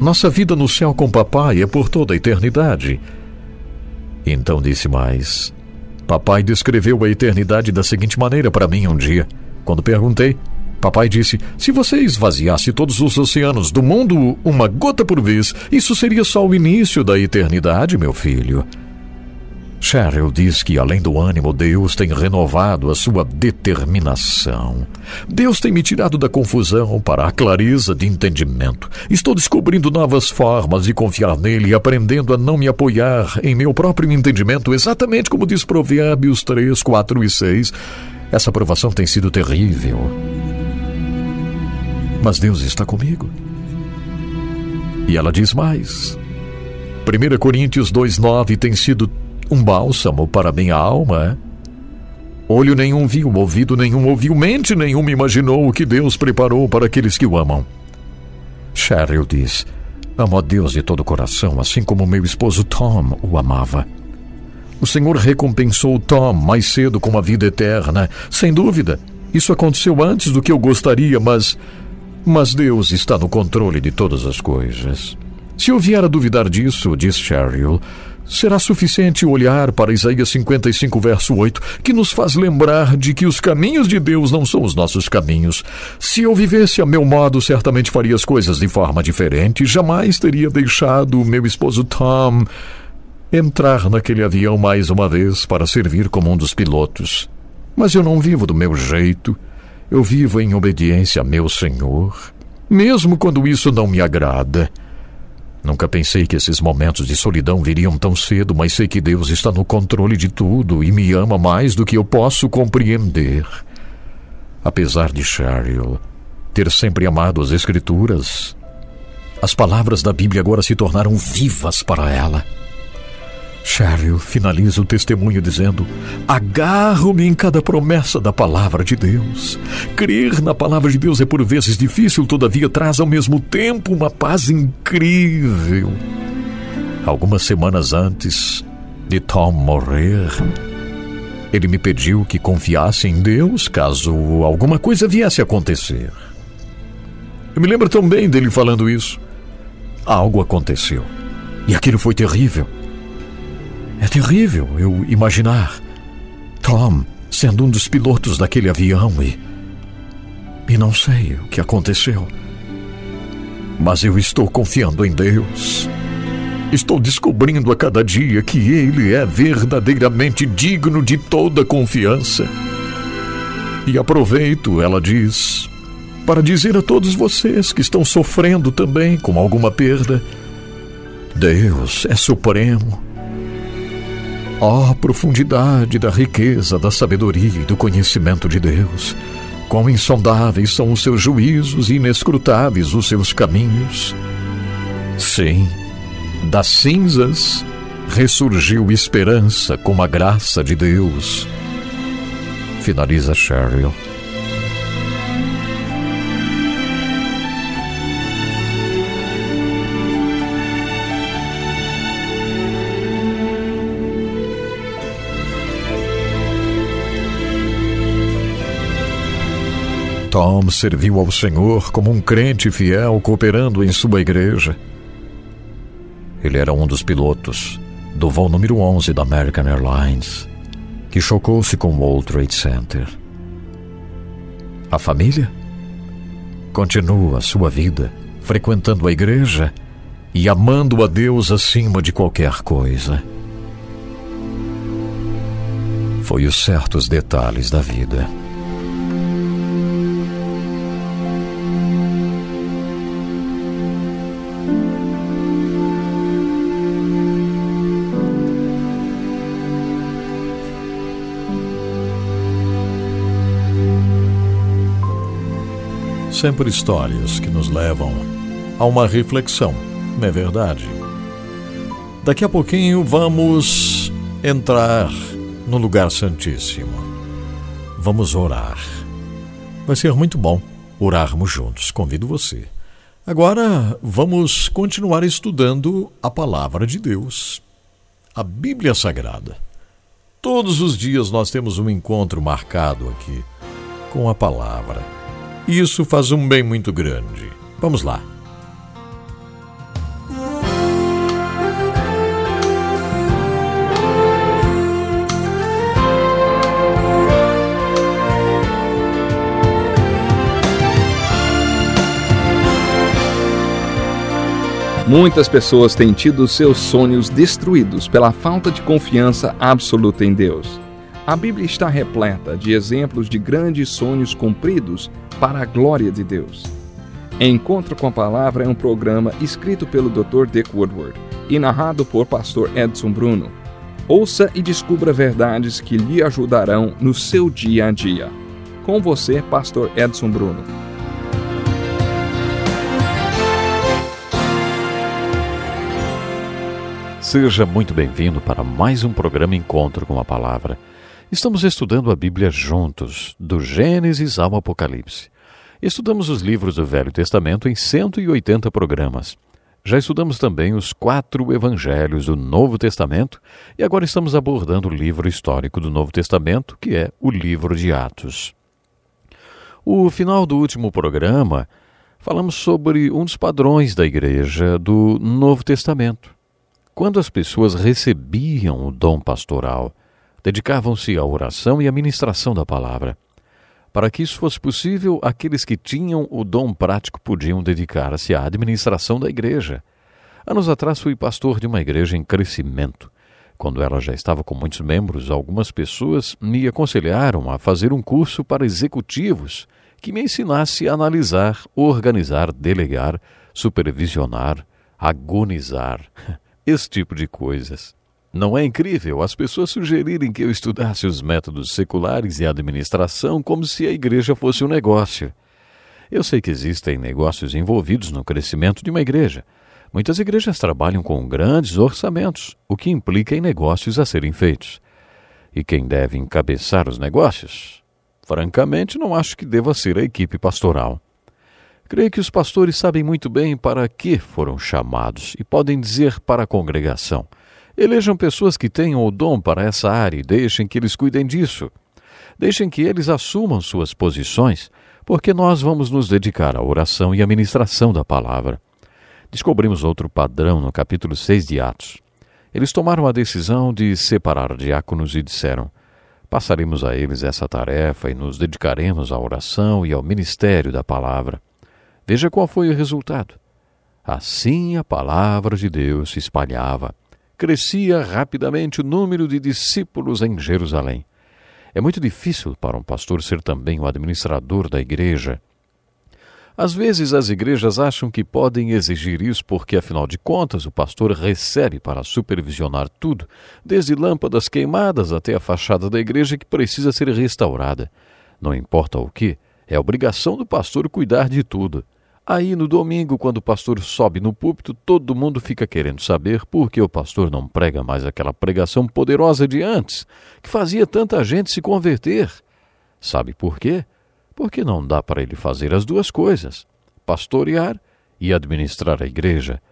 Nossa vida no céu com papai é por toda a eternidade. Então disse mais: papai descreveu a eternidade da seguinte maneira para mim um dia. Quando perguntei, papai disse: se você esvaziasse todos os oceanos do mundo uma gota por vez, isso seria só o início da eternidade, meu filho. Cheryl diz que, além do ânimo, Deus tem renovado a sua determinação. Deus tem me tirado da confusão para a clareza de entendimento. Estou descobrindo novas formas de confiar nele e aprendendo a não me apoiar em meu próprio entendimento, exatamente como diz Provérbios três, quatro e seis. Essa provação tem sido terrível. Mas Deus está comigo. E ela diz mais. Primeira Coríntios dois, nove tem sido um bálsamo para minha alma. Olho nenhum viu, ouvido nenhum ouviu, mente nenhuma imaginou o que Deus preparou para aqueles que o amam. Cheryl diz: amo a Deus de todo o coração, assim como meu esposo Tom o amava. O Senhor recompensou Tom mais cedo com a vida eterna. Sem dúvida, isso aconteceu antes do que eu gostaria, mas... Mas Deus está no controle de todas as coisas. Se eu vier a duvidar disso, diz Cheryl, será suficiente olhar para Isaías cinquenta e cinco, verso oito, que nos faz lembrar de que os caminhos de Deus não são os nossos caminhos. Se eu vivesse a meu modo, certamente faria as coisas de forma diferente. Jamais teria deixado o meu esposo Tom entrar naquele avião mais uma vez para servir como um dos pilotos. Mas eu não vivo do meu jeito. Eu vivo em obediência a meu Senhor, mesmo quando isso não me agrada. Nunca pensei que esses momentos de solidão viriam tão cedo, mas sei que Deus está no controle de tudo e me ama mais do que eu posso compreender. Apesar de Cheryl ter sempre amado as Escrituras, as palavras da Bíblia agora se tornaram vivas para ela. Cheryl finaliza o testemunho dizendo: agarro-me em cada promessa da palavra de Deus. Crer na palavra de Deus é por vezes difícil, todavia traz ao mesmo tempo uma paz incrível. Algumas semanas antes de Tom morrer, ele me pediu que confiasse em Deus caso alguma coisa viesse a acontecer. Eu me lembro tão bem dele falando isso. Algo aconteceu e aquilo foi terrível. É terrível eu imaginar Tom sendo um dos pilotos daquele avião e... E não sei o que aconteceu. Mas eu estou confiando em Deus. Estou descobrindo a cada dia que Ele é verdadeiramente digno de toda confiança. E aproveito, ela diz, para dizer a todos vocês que estão sofrendo também com alguma perda: Deus é supremo. Ó oh, profundidade da riqueza, da sabedoria e do conhecimento de Deus! Quão insondáveis são os seus juízos e inescrutáveis os seus caminhos! Sim, das cinzas ressurgiu esperança com a graça de Deus. Finaliza Cheryl. Tom serviu ao Senhor como um crente fiel, cooperando em sua igreja. Ele era um dos pilotos do voo número onze da American Airlines, que chocou-se com o World Trade Center. A família continua sua vida frequentando a igreja e amando a Deus acima de qualquer coisa. Foi os certos detalhes da vida. Sempre histórias que nos levam a uma reflexão, não é verdade? Daqui a pouquinho vamos entrar no lugar santíssimo. Vamos orar. Vai ser muito bom orarmos juntos, convido você. Agora vamos continuar estudando a palavra de Deus, a Bíblia Sagrada. Todos os dias nós temos um encontro marcado aqui com a palavra. Isso faz um bem muito grande. Vamos lá. Muitas pessoas têm tido seus sonhos destruídos pela falta de confiança absoluta em Deus. A Bíblia está repleta de exemplos de grandes sonhos cumpridos para a glória de Deus. Encontro com a Palavra é um programa escrito pelo doutor Dick Woodward e narrado por pastor Edson Bruno. Ouça e descubra verdades que lhe ajudarão no seu dia a dia. Com você, pastor Edson Bruno. Seja muito bem-vindo para mais um programa Encontro com a Palavra. Estamos estudando a Bíblia juntos, do Gênesis ao Apocalipse. Estudamos os livros do Velho Testamento em cento e oitenta programas. Já estudamos também os quatro evangelhos do Novo Testamento e agora estamos abordando o livro histórico do Novo Testamento, que é o livro de Atos. O final do último programa, falamos sobre um dos padrões da igreja do Novo Testamento. Quando as pessoas recebiam o dom pastoral, dedicavam-se à oração e à ministração da palavra. Para que isso fosse possível, aqueles que tinham o dom prático podiam dedicar-se à administração da igreja. Anos atrás fui pastor de uma igreja em crescimento. Quando ela já estava com muitos membros, algumas pessoas me aconselharam a fazer um curso para executivos que me ensinasse a analisar, organizar, delegar, supervisionar, agonizar, esse tipo de coisas. Não é incrível as pessoas sugerirem que eu estudasse os métodos seculares e a administração como se a igreja fosse um negócio. Eu sei que existem negócios envolvidos no crescimento de uma igreja. Muitas igrejas trabalham com grandes orçamentos, o que implica em negócios a serem feitos. E quem deve encabeçar os negócios? Francamente, não acho que deva ser a equipe pastoral. Creio que os pastores sabem muito bem para que foram chamados e podem dizer para a congregação: elejam pessoas que tenham o dom para essa área e deixem que eles cuidem disso. Deixem que eles assumam suas posições, porque nós vamos nos dedicar à oração e à ministração da palavra. Descobrimos outro padrão no capítulo seis de Atos. Eles tomaram a decisão de separar diáconos e disseram: passaremos a eles essa tarefa e nos dedicaremos à oração e ao ministério da palavra. Veja qual foi o resultado. Assim a palavra de Deus se espalhava. Crescia rapidamente o número de discípulos em Jerusalém. É muito difícil para um pastor ser também o administrador da igreja. Às vezes as igrejas acham que podem exigir isso porque, afinal de contas, o pastor recebe para supervisionar tudo, desde lâmpadas queimadas até a fachada da igreja que precisa ser restaurada. Não importa o que, é obrigação do pastor cuidar de tudo. Aí, no domingo, quando o pastor sobe no púlpito, todo mundo fica querendo saber por que o pastor não prega mais aquela pregação poderosa de antes, que fazia tanta gente se converter. Sabe por quê? Porque não dá para ele fazer as duas coisas, pastorear e administrar a igreja.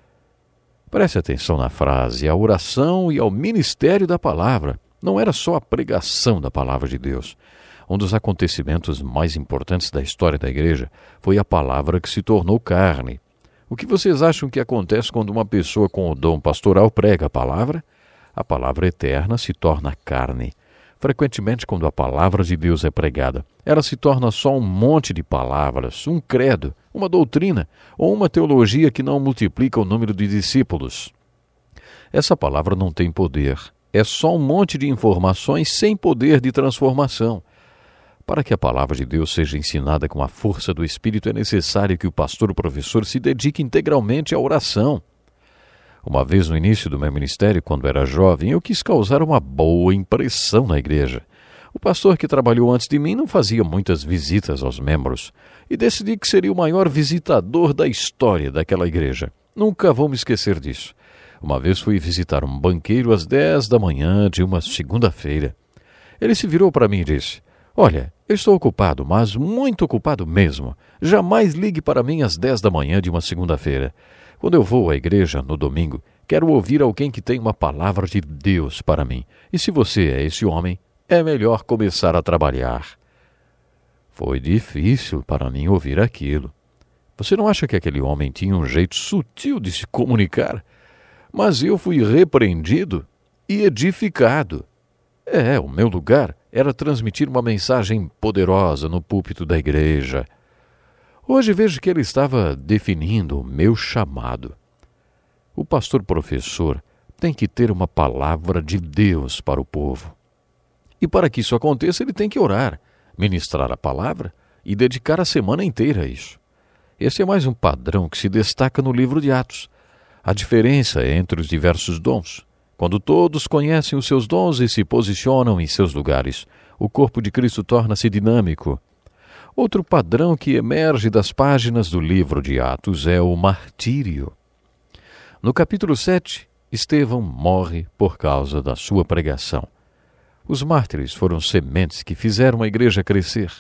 Preste atenção na frase, à oração e ao ministério da palavra. Não era só a pregação da palavra de Deus. Um dos acontecimentos mais importantes da história da igreja foi a palavra que se tornou carne. O que vocês acham que acontece quando uma pessoa com o dom pastoral prega a palavra? A palavra eterna se torna carne. Frequentemente, quando a palavra de Deus é pregada, ela se torna só um monte de palavras, um credo, uma doutrina ou uma teologia que não multiplica o número de discípulos. Essa palavra não tem poder. É só um monte de informações sem poder de transformação. Para que a palavra de Deus seja ensinada com a força do Espírito, é necessário que o pastor ou professor se dedique integralmente à oração. Uma vez no início do meu ministério, quando era jovem, eu quis causar uma boa impressão na igreja. O pastor que trabalhou antes de mim não fazia muitas visitas aos membros e decidi que seria o maior visitador da história daquela igreja. Nunca vou me esquecer disso. Uma vez fui visitar um banqueiro às dez da manhã de uma segunda-feira. Ele se virou para mim e disse: "Olha, eu estou ocupado, mas muito ocupado mesmo. Jamais ligue para mim às dez da manhã de uma segunda-feira. Quando eu vou à igreja no domingo, quero ouvir alguém que tem uma palavra de Deus para mim. E se você é esse homem, é melhor começar a trabalhar." Foi difícil para mim ouvir aquilo. Você não acha que aquele homem tinha um jeito sutil de se comunicar? Mas eu fui repreendido e edificado. É, o meu lugar era transmitir uma mensagem poderosa no púlpito da igreja. Hoje vejo que ele estava definindo o meu chamado. O pastor professor tem que ter uma palavra de Deus para o povo. E para que isso aconteça, ele tem que orar, ministrar a palavra e dedicar a semana inteira a isso. Esse é mais um padrão que se destaca no livro de Atos. A diferença é entre os diversos dons. Quando todos conhecem os seus dons e se posicionam em seus lugares, o corpo de Cristo torna-se dinâmico. Outro padrão que emerge das páginas do livro de Atos é o martírio. No capítulo sete, Estevão morre por causa da sua pregação. Os mártires foram sementes que fizeram a igreja crescer.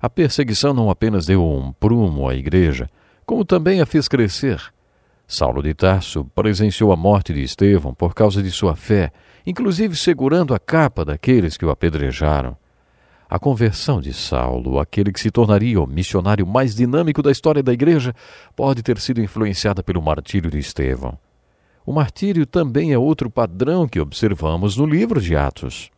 A perseguição não apenas deu um prumo à igreja, como também a fez crescer. Saulo de Tarso presenciou a morte de Estevão por causa de sua fé, inclusive segurando a capa daqueles que o apedrejaram. A conversão de Saulo, aquele que se tornaria o missionário mais dinâmico da história da igreja, pode ter sido influenciada pelo martírio de Estevão. O martírio também é outro padrão que observamos no livro de Atos.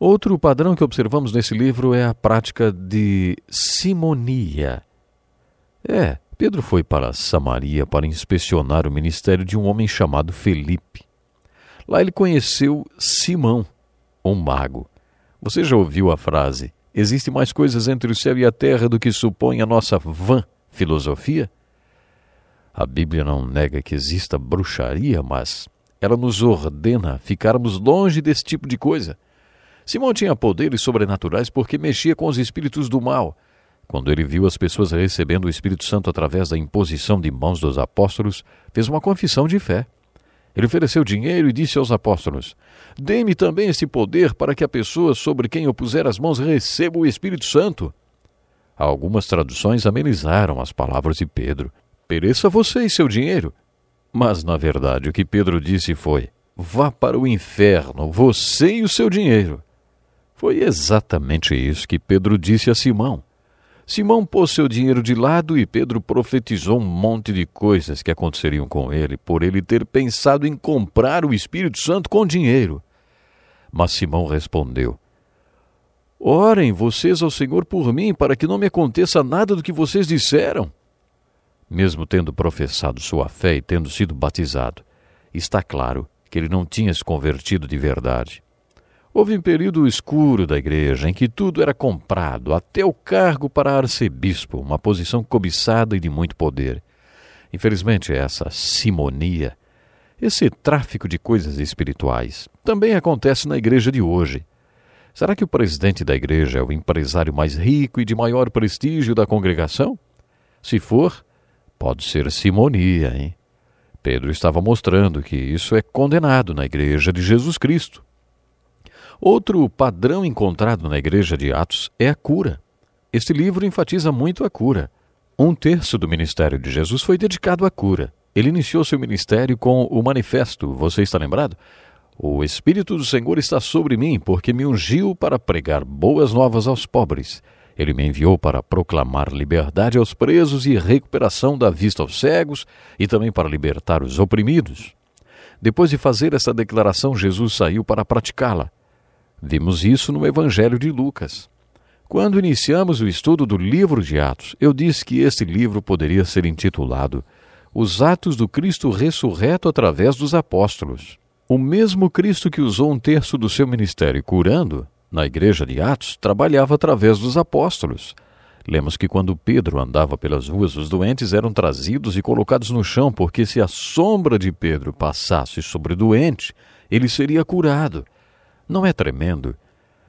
Outro padrão que observamos nesse livro é a prática de simonia. É... Pedro foi para Samaria para inspecionar o ministério de um homem chamado Felipe. Lá ele conheceu Simão, um mago. Você já ouviu a frase, "Existe mais coisas entre o céu e a terra do que supõe a nossa vã filosofia"? A Bíblia não nega que exista bruxaria, mas ela nos ordena ficarmos longe desse tipo de coisa. Simão tinha poderes sobrenaturais porque mexia com os espíritos do mal. Quando ele viu as pessoas recebendo o Espírito Santo através da imposição de mãos dos apóstolos, fez uma confissão de fé. Ele ofereceu dinheiro e disse aos apóstolos: "Dê-me também esse poder para que a pessoa sobre quem eu puser as mãos receba o Espírito Santo." Algumas traduções amenizaram as palavras de Pedro: "Pereça você e seu dinheiro." Mas, na verdade, o que Pedro disse foi: "Vá para o inferno, você e o seu dinheiro." Foi exatamente isso que Pedro disse a Simão. Simão pôs seu dinheiro de lado e Pedro profetizou um monte de coisas que aconteceriam com ele, por ele ter pensado em comprar o Espírito Santo com dinheiro. Mas Simão respondeu: "Orem vocês ao Senhor por mim, para que não me aconteça nada do que vocês disseram." Mesmo tendo professado sua fé e tendo sido batizado, está claro que ele não tinha se convertido de verdade. Houve um período escuro da igreja em que tudo era comprado, até o cargo para arcebispo, uma posição cobiçada e de muito poder. Infelizmente, essa simonia, esse tráfico de coisas espirituais, também acontece na igreja de hoje. Será que o presidente da igreja é o empresário mais rico e de maior prestígio da congregação? Se for, pode ser simonia, hein? Pedro estava mostrando que isso é condenado na igreja de Jesus Cristo. Outro padrão encontrado na igreja de Atos é a cura. Este livro enfatiza muito a cura. Um terço do ministério de Jesus foi dedicado à cura. Ele iniciou seu ministério com o manifesto, você está lembrado? O Espírito do Senhor está sobre mim, porque me ungiu para pregar boas novas aos pobres. Ele me enviou para proclamar liberdade aos presos e recuperação da vista aos cegos e também para libertar os oprimidos. Depois de fazer essa declaração, Jesus saiu para praticá-la. Vimos isso no Evangelho de Lucas. Quando iniciamos o estudo do livro de Atos, eu disse que este livro poderia ser intitulado Os Atos do Cristo Ressurreto através dos Apóstolos. O mesmo Cristo que usou um terço do seu ministério curando, na igreja de Atos, trabalhava através dos apóstolos. Lemos que quando Pedro andava pelas ruas, os doentes eram trazidos e colocados no chão, porque se a sombra de Pedro passasse sobre o doente, ele seria curado. Não é tremendo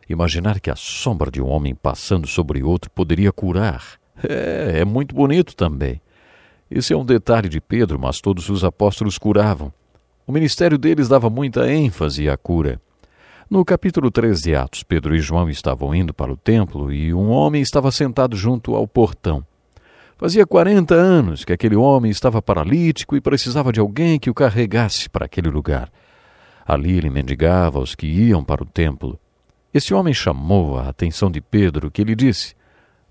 imaginar que a sombra de um homem passando sobre outro poderia curar? É, é muito bonito também. Esse é um detalhe de Pedro, mas todos os apóstolos curavam. O ministério deles dava muita ênfase à cura. No capítulo três de Atos, Pedro e João estavam indo para o templo e um homem estava sentado junto ao portão. Fazia quarenta anos que aquele homem estava paralítico e precisava de alguém que o carregasse para aquele lugar. Ali ele mendigava aos que iam para o templo. Esse homem chamou a atenção de Pedro, que lhe disse: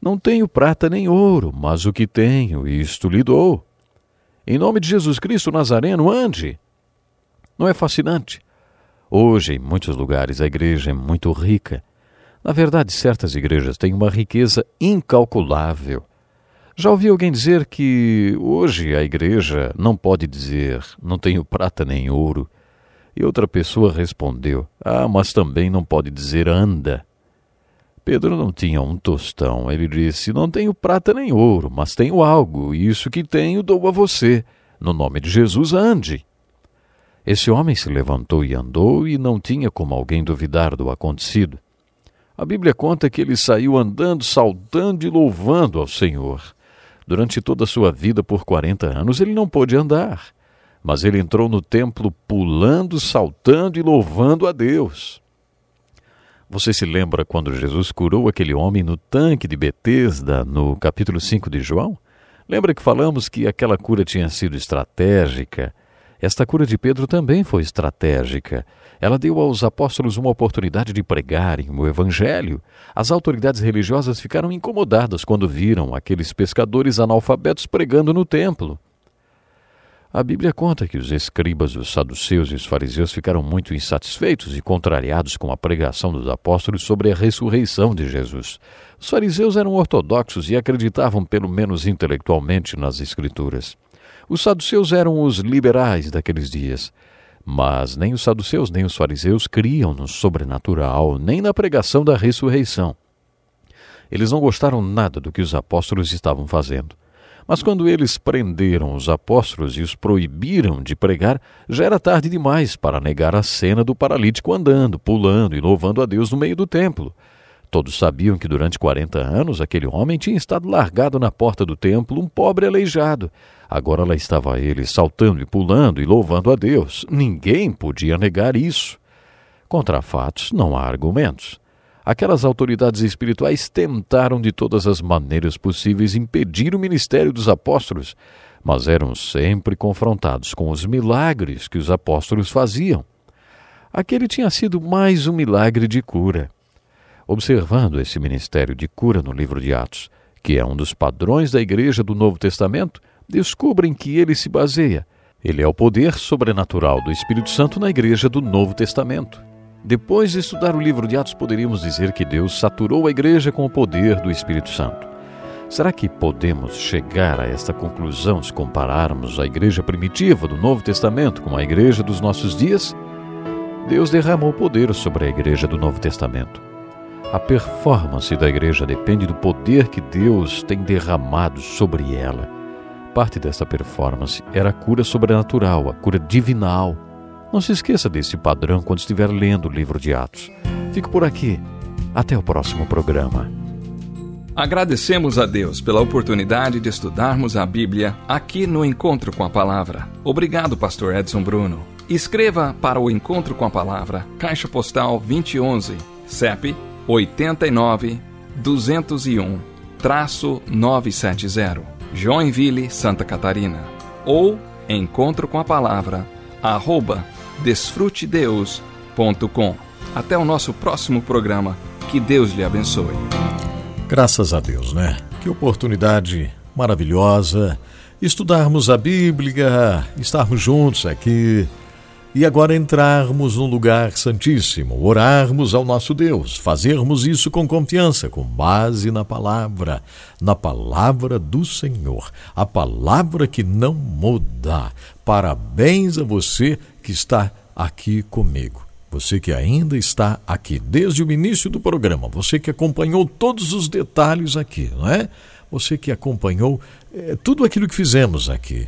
"Não tenho prata nem ouro, mas o que tenho, isto lhe dou. Em nome de Jesus Cristo Nazareno, ande!" Não é fascinante? Hoje, em muitos lugares, a igreja é muito rica. Na verdade, certas igrejas têm uma riqueza incalculável. Já ouvi alguém dizer que hoje a igreja não pode dizer, não tenho prata nem ouro. E outra pessoa respondeu, ah, mas também não pode dizer anda. Pedro não tinha um tostão. Ele disse, não tenho prata nem ouro, mas tenho algo, e isso que tenho dou a você. No nome de Jesus, ande. Esse homem se levantou e andou e não tinha como alguém duvidar do acontecido. A Bíblia conta que ele saiu andando, saltando e louvando ao Senhor. Durante toda a sua vida, por quarenta anos, ele não pôde andar, mas ele entrou no templo pulando, saltando e louvando a Deus. Você se lembra quando Jesus curou aquele homem no tanque de Betesda, no capítulo cinco de João? Lembra que falamos que aquela cura tinha sido estratégica? Esta cura de Pedro também foi estratégica. Ela deu aos apóstolos uma oportunidade de pregarem o Evangelho. As autoridades religiosas ficaram incomodadas quando viram aqueles pescadores analfabetos pregando no templo. A Bíblia conta que os escribas, os saduceus e os fariseus ficaram muito insatisfeitos e contrariados com a pregação dos apóstolos sobre a ressurreição de Jesus. Os fariseus eram ortodoxos e acreditavam, pelo menos intelectualmente, nas Escrituras. Os saduceus eram os liberais daqueles dias, mas nem os saduceus nem os fariseus criam no sobrenatural, nem na pregação da ressurreição. Eles não gostaram nada do que os apóstolos estavam fazendo, mas quando eles prenderam os apóstolos e os proibiram de pregar, já era tarde demais para negar a cena do paralítico andando, pulando e louvando a Deus no meio do templo. Todos sabiam que durante quarenta anos aquele homem tinha estado largado na porta do templo, um pobre aleijado. Agora lá estava ele, saltando e pulando e louvando a Deus. Ninguém podia negar isso. Contra fatos, não há argumentos. Aquelas autoridades espirituais tentaram de todas as maneiras possíveis impedir o ministério dos apóstolos, mas eram sempre confrontados com os milagres que os apóstolos faziam. Aquele tinha sido mais um milagre de cura. Observando esse ministério de cura no livro de Atos, que é um dos padrões da igreja do Novo Testamento, descobrem que ele se baseia. Ele é o poder sobrenatural do Espírito Santo na igreja do Novo Testamento. Depois de estudar o livro de Atos, poderíamos dizer que Deus saturou a igreja com o poder do Espírito Santo. Será que podemos chegar a esta conclusão se compararmos a igreja primitiva do Novo Testamento com a igreja dos nossos dias? Deus derramou poder sobre a Igreja do Novo Testamento. A performance da Igreja depende do poder que Deus tem derramado sobre ela. Parte dessa performance era a cura sobrenatural, a cura divinal. Não se esqueça desse padrão quando estiver lendo o livro de Atos. Fico por aqui. Até o próximo programa. Agradecemos a Deus pela oportunidade de estudarmos a Bíblia aqui no Encontro com a Palavra. Obrigado, pastor Edson Bruno. Escreva para o Encontro com a Palavra, Caixa Postal dois mil e onze, C E P oito nove dois zero um, nove sete zero, Joinville, Santa Catarina. Ou Encontro com a Palavra, arroba desfrute deus ponto com. Até o nosso próximo programa. Que Deus lhe abençoe. Graças a Deus, né? Que oportunidade maravilhosa estudarmos a Bíblia, estarmos juntos aqui e agora entrarmos num lugar santíssimo, orarmos ao nosso Deus, fazermos isso com confiança, com base na palavra, na palavra do Senhor, a palavra que não muda. Parabéns a você que está aqui comigo. Você que ainda está aqui desde o início do programa, você que acompanhou todos os detalhes aqui, não é? Você que acompanhou é, tudo aquilo que fizemos aqui.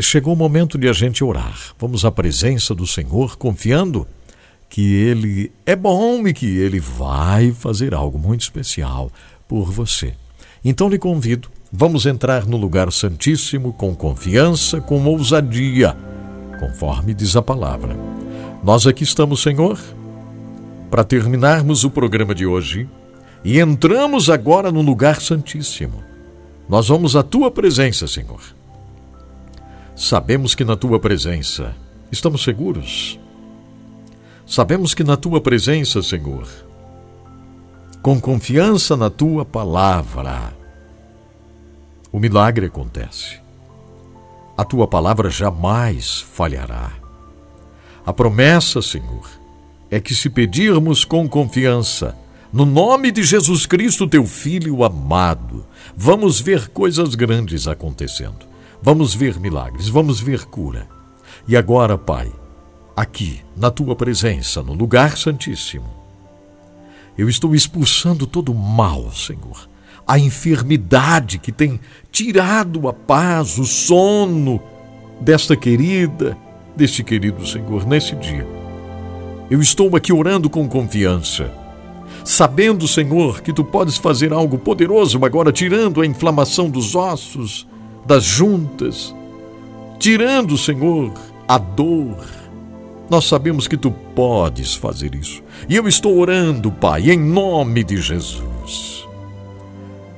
Chegou o momento de a gente orar. Vamos à presença do Senhor, confiando que Ele é bom e que Ele vai fazer algo muito especial por você. Então lhe convido, vamos entrar no lugar santíssimo com confiança, com ousadia, conforme diz a palavra. Nós aqui estamos, Senhor, para terminarmos o programa de hoje e entramos agora no lugar santíssimo. Nós vamos à Tua presença, Senhor. Sabemos que na Tua presença estamos seguros. Sabemos que na Tua presença, Senhor, com confiança na Tua palavra, o milagre acontece. A Tua palavra jamais falhará. A promessa, Senhor, é que se pedirmos com confiança, no nome de Jesus Cristo, Teu Filho amado, vamos ver coisas grandes acontecendo. Vamos ver milagres, vamos ver cura. E agora, Pai, aqui, na Tua presença, no lugar santíssimo, eu estou expulsando todo o mal, Senhor, a enfermidade que tem tirado a paz, o sono desta querida, deste querido Senhor, nesse dia. Eu estou aqui orando com confiança, sabendo, Senhor, que Tu podes fazer algo poderoso agora, tirando a inflamação dos ossos, das juntas, tirando, Senhor, a dor. Nós sabemos que Tu podes fazer isso. E eu estou orando, Pai, em nome de Jesus,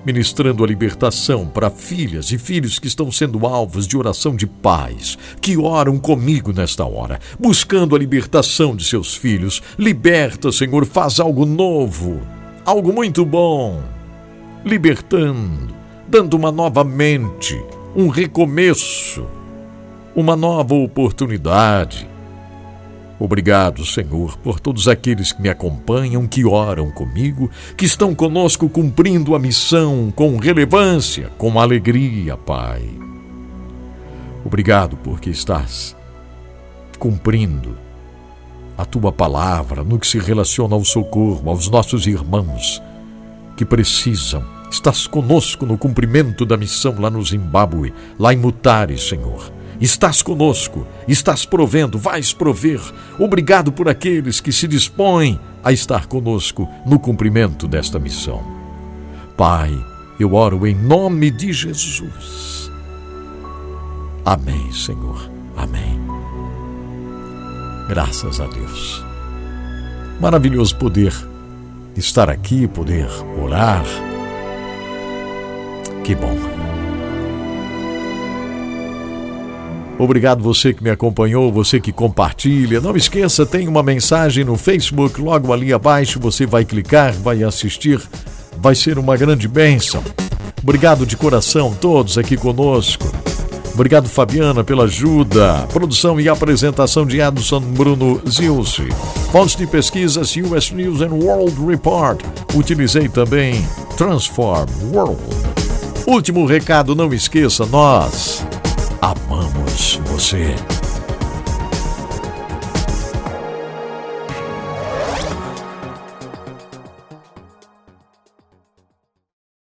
ministrando a libertação para filhas e filhos que estão sendo alvos de oração de pais, que oram comigo nesta hora, buscando a libertação de seus filhos. Liberta, Senhor, faz algo novo, algo muito bom, libertando, dando uma nova mente, um recomeço, uma nova oportunidade. Obrigado, Senhor, por todos aqueles que me acompanham, que oram comigo, que estão conosco cumprindo a missão com relevância, com alegria, Pai. Obrigado porque estás cumprindo a Tua palavra no que se relaciona ao socorro, aos nossos irmãos que precisam. Estás conosco no cumprimento da missão lá no Zimbábue, lá em Mutare, Senhor. Estás conosco, estás provendo, vais prover. Obrigado por aqueles que se dispõem a estar conosco no cumprimento desta missão. Pai, eu oro em nome de Jesus. Amém, Senhor. Amém. Graças a Deus. Maravilhoso poder estar aqui, poder orar. Que bom. Obrigado você que me acompanhou, você que compartilha. Não esqueça, tem uma mensagem no Facebook logo ali abaixo. Você vai clicar, vai assistir. Vai ser uma grande bênção. Obrigado de coração todos aqui conosco. Obrigado, Fabiana, pela ajuda. Produção e apresentação de Edson Bruno Zilce. Fontes de pesquisas U S News and World Report. Utilizei também Transform World. Último recado, não esqueça, nós amamos você.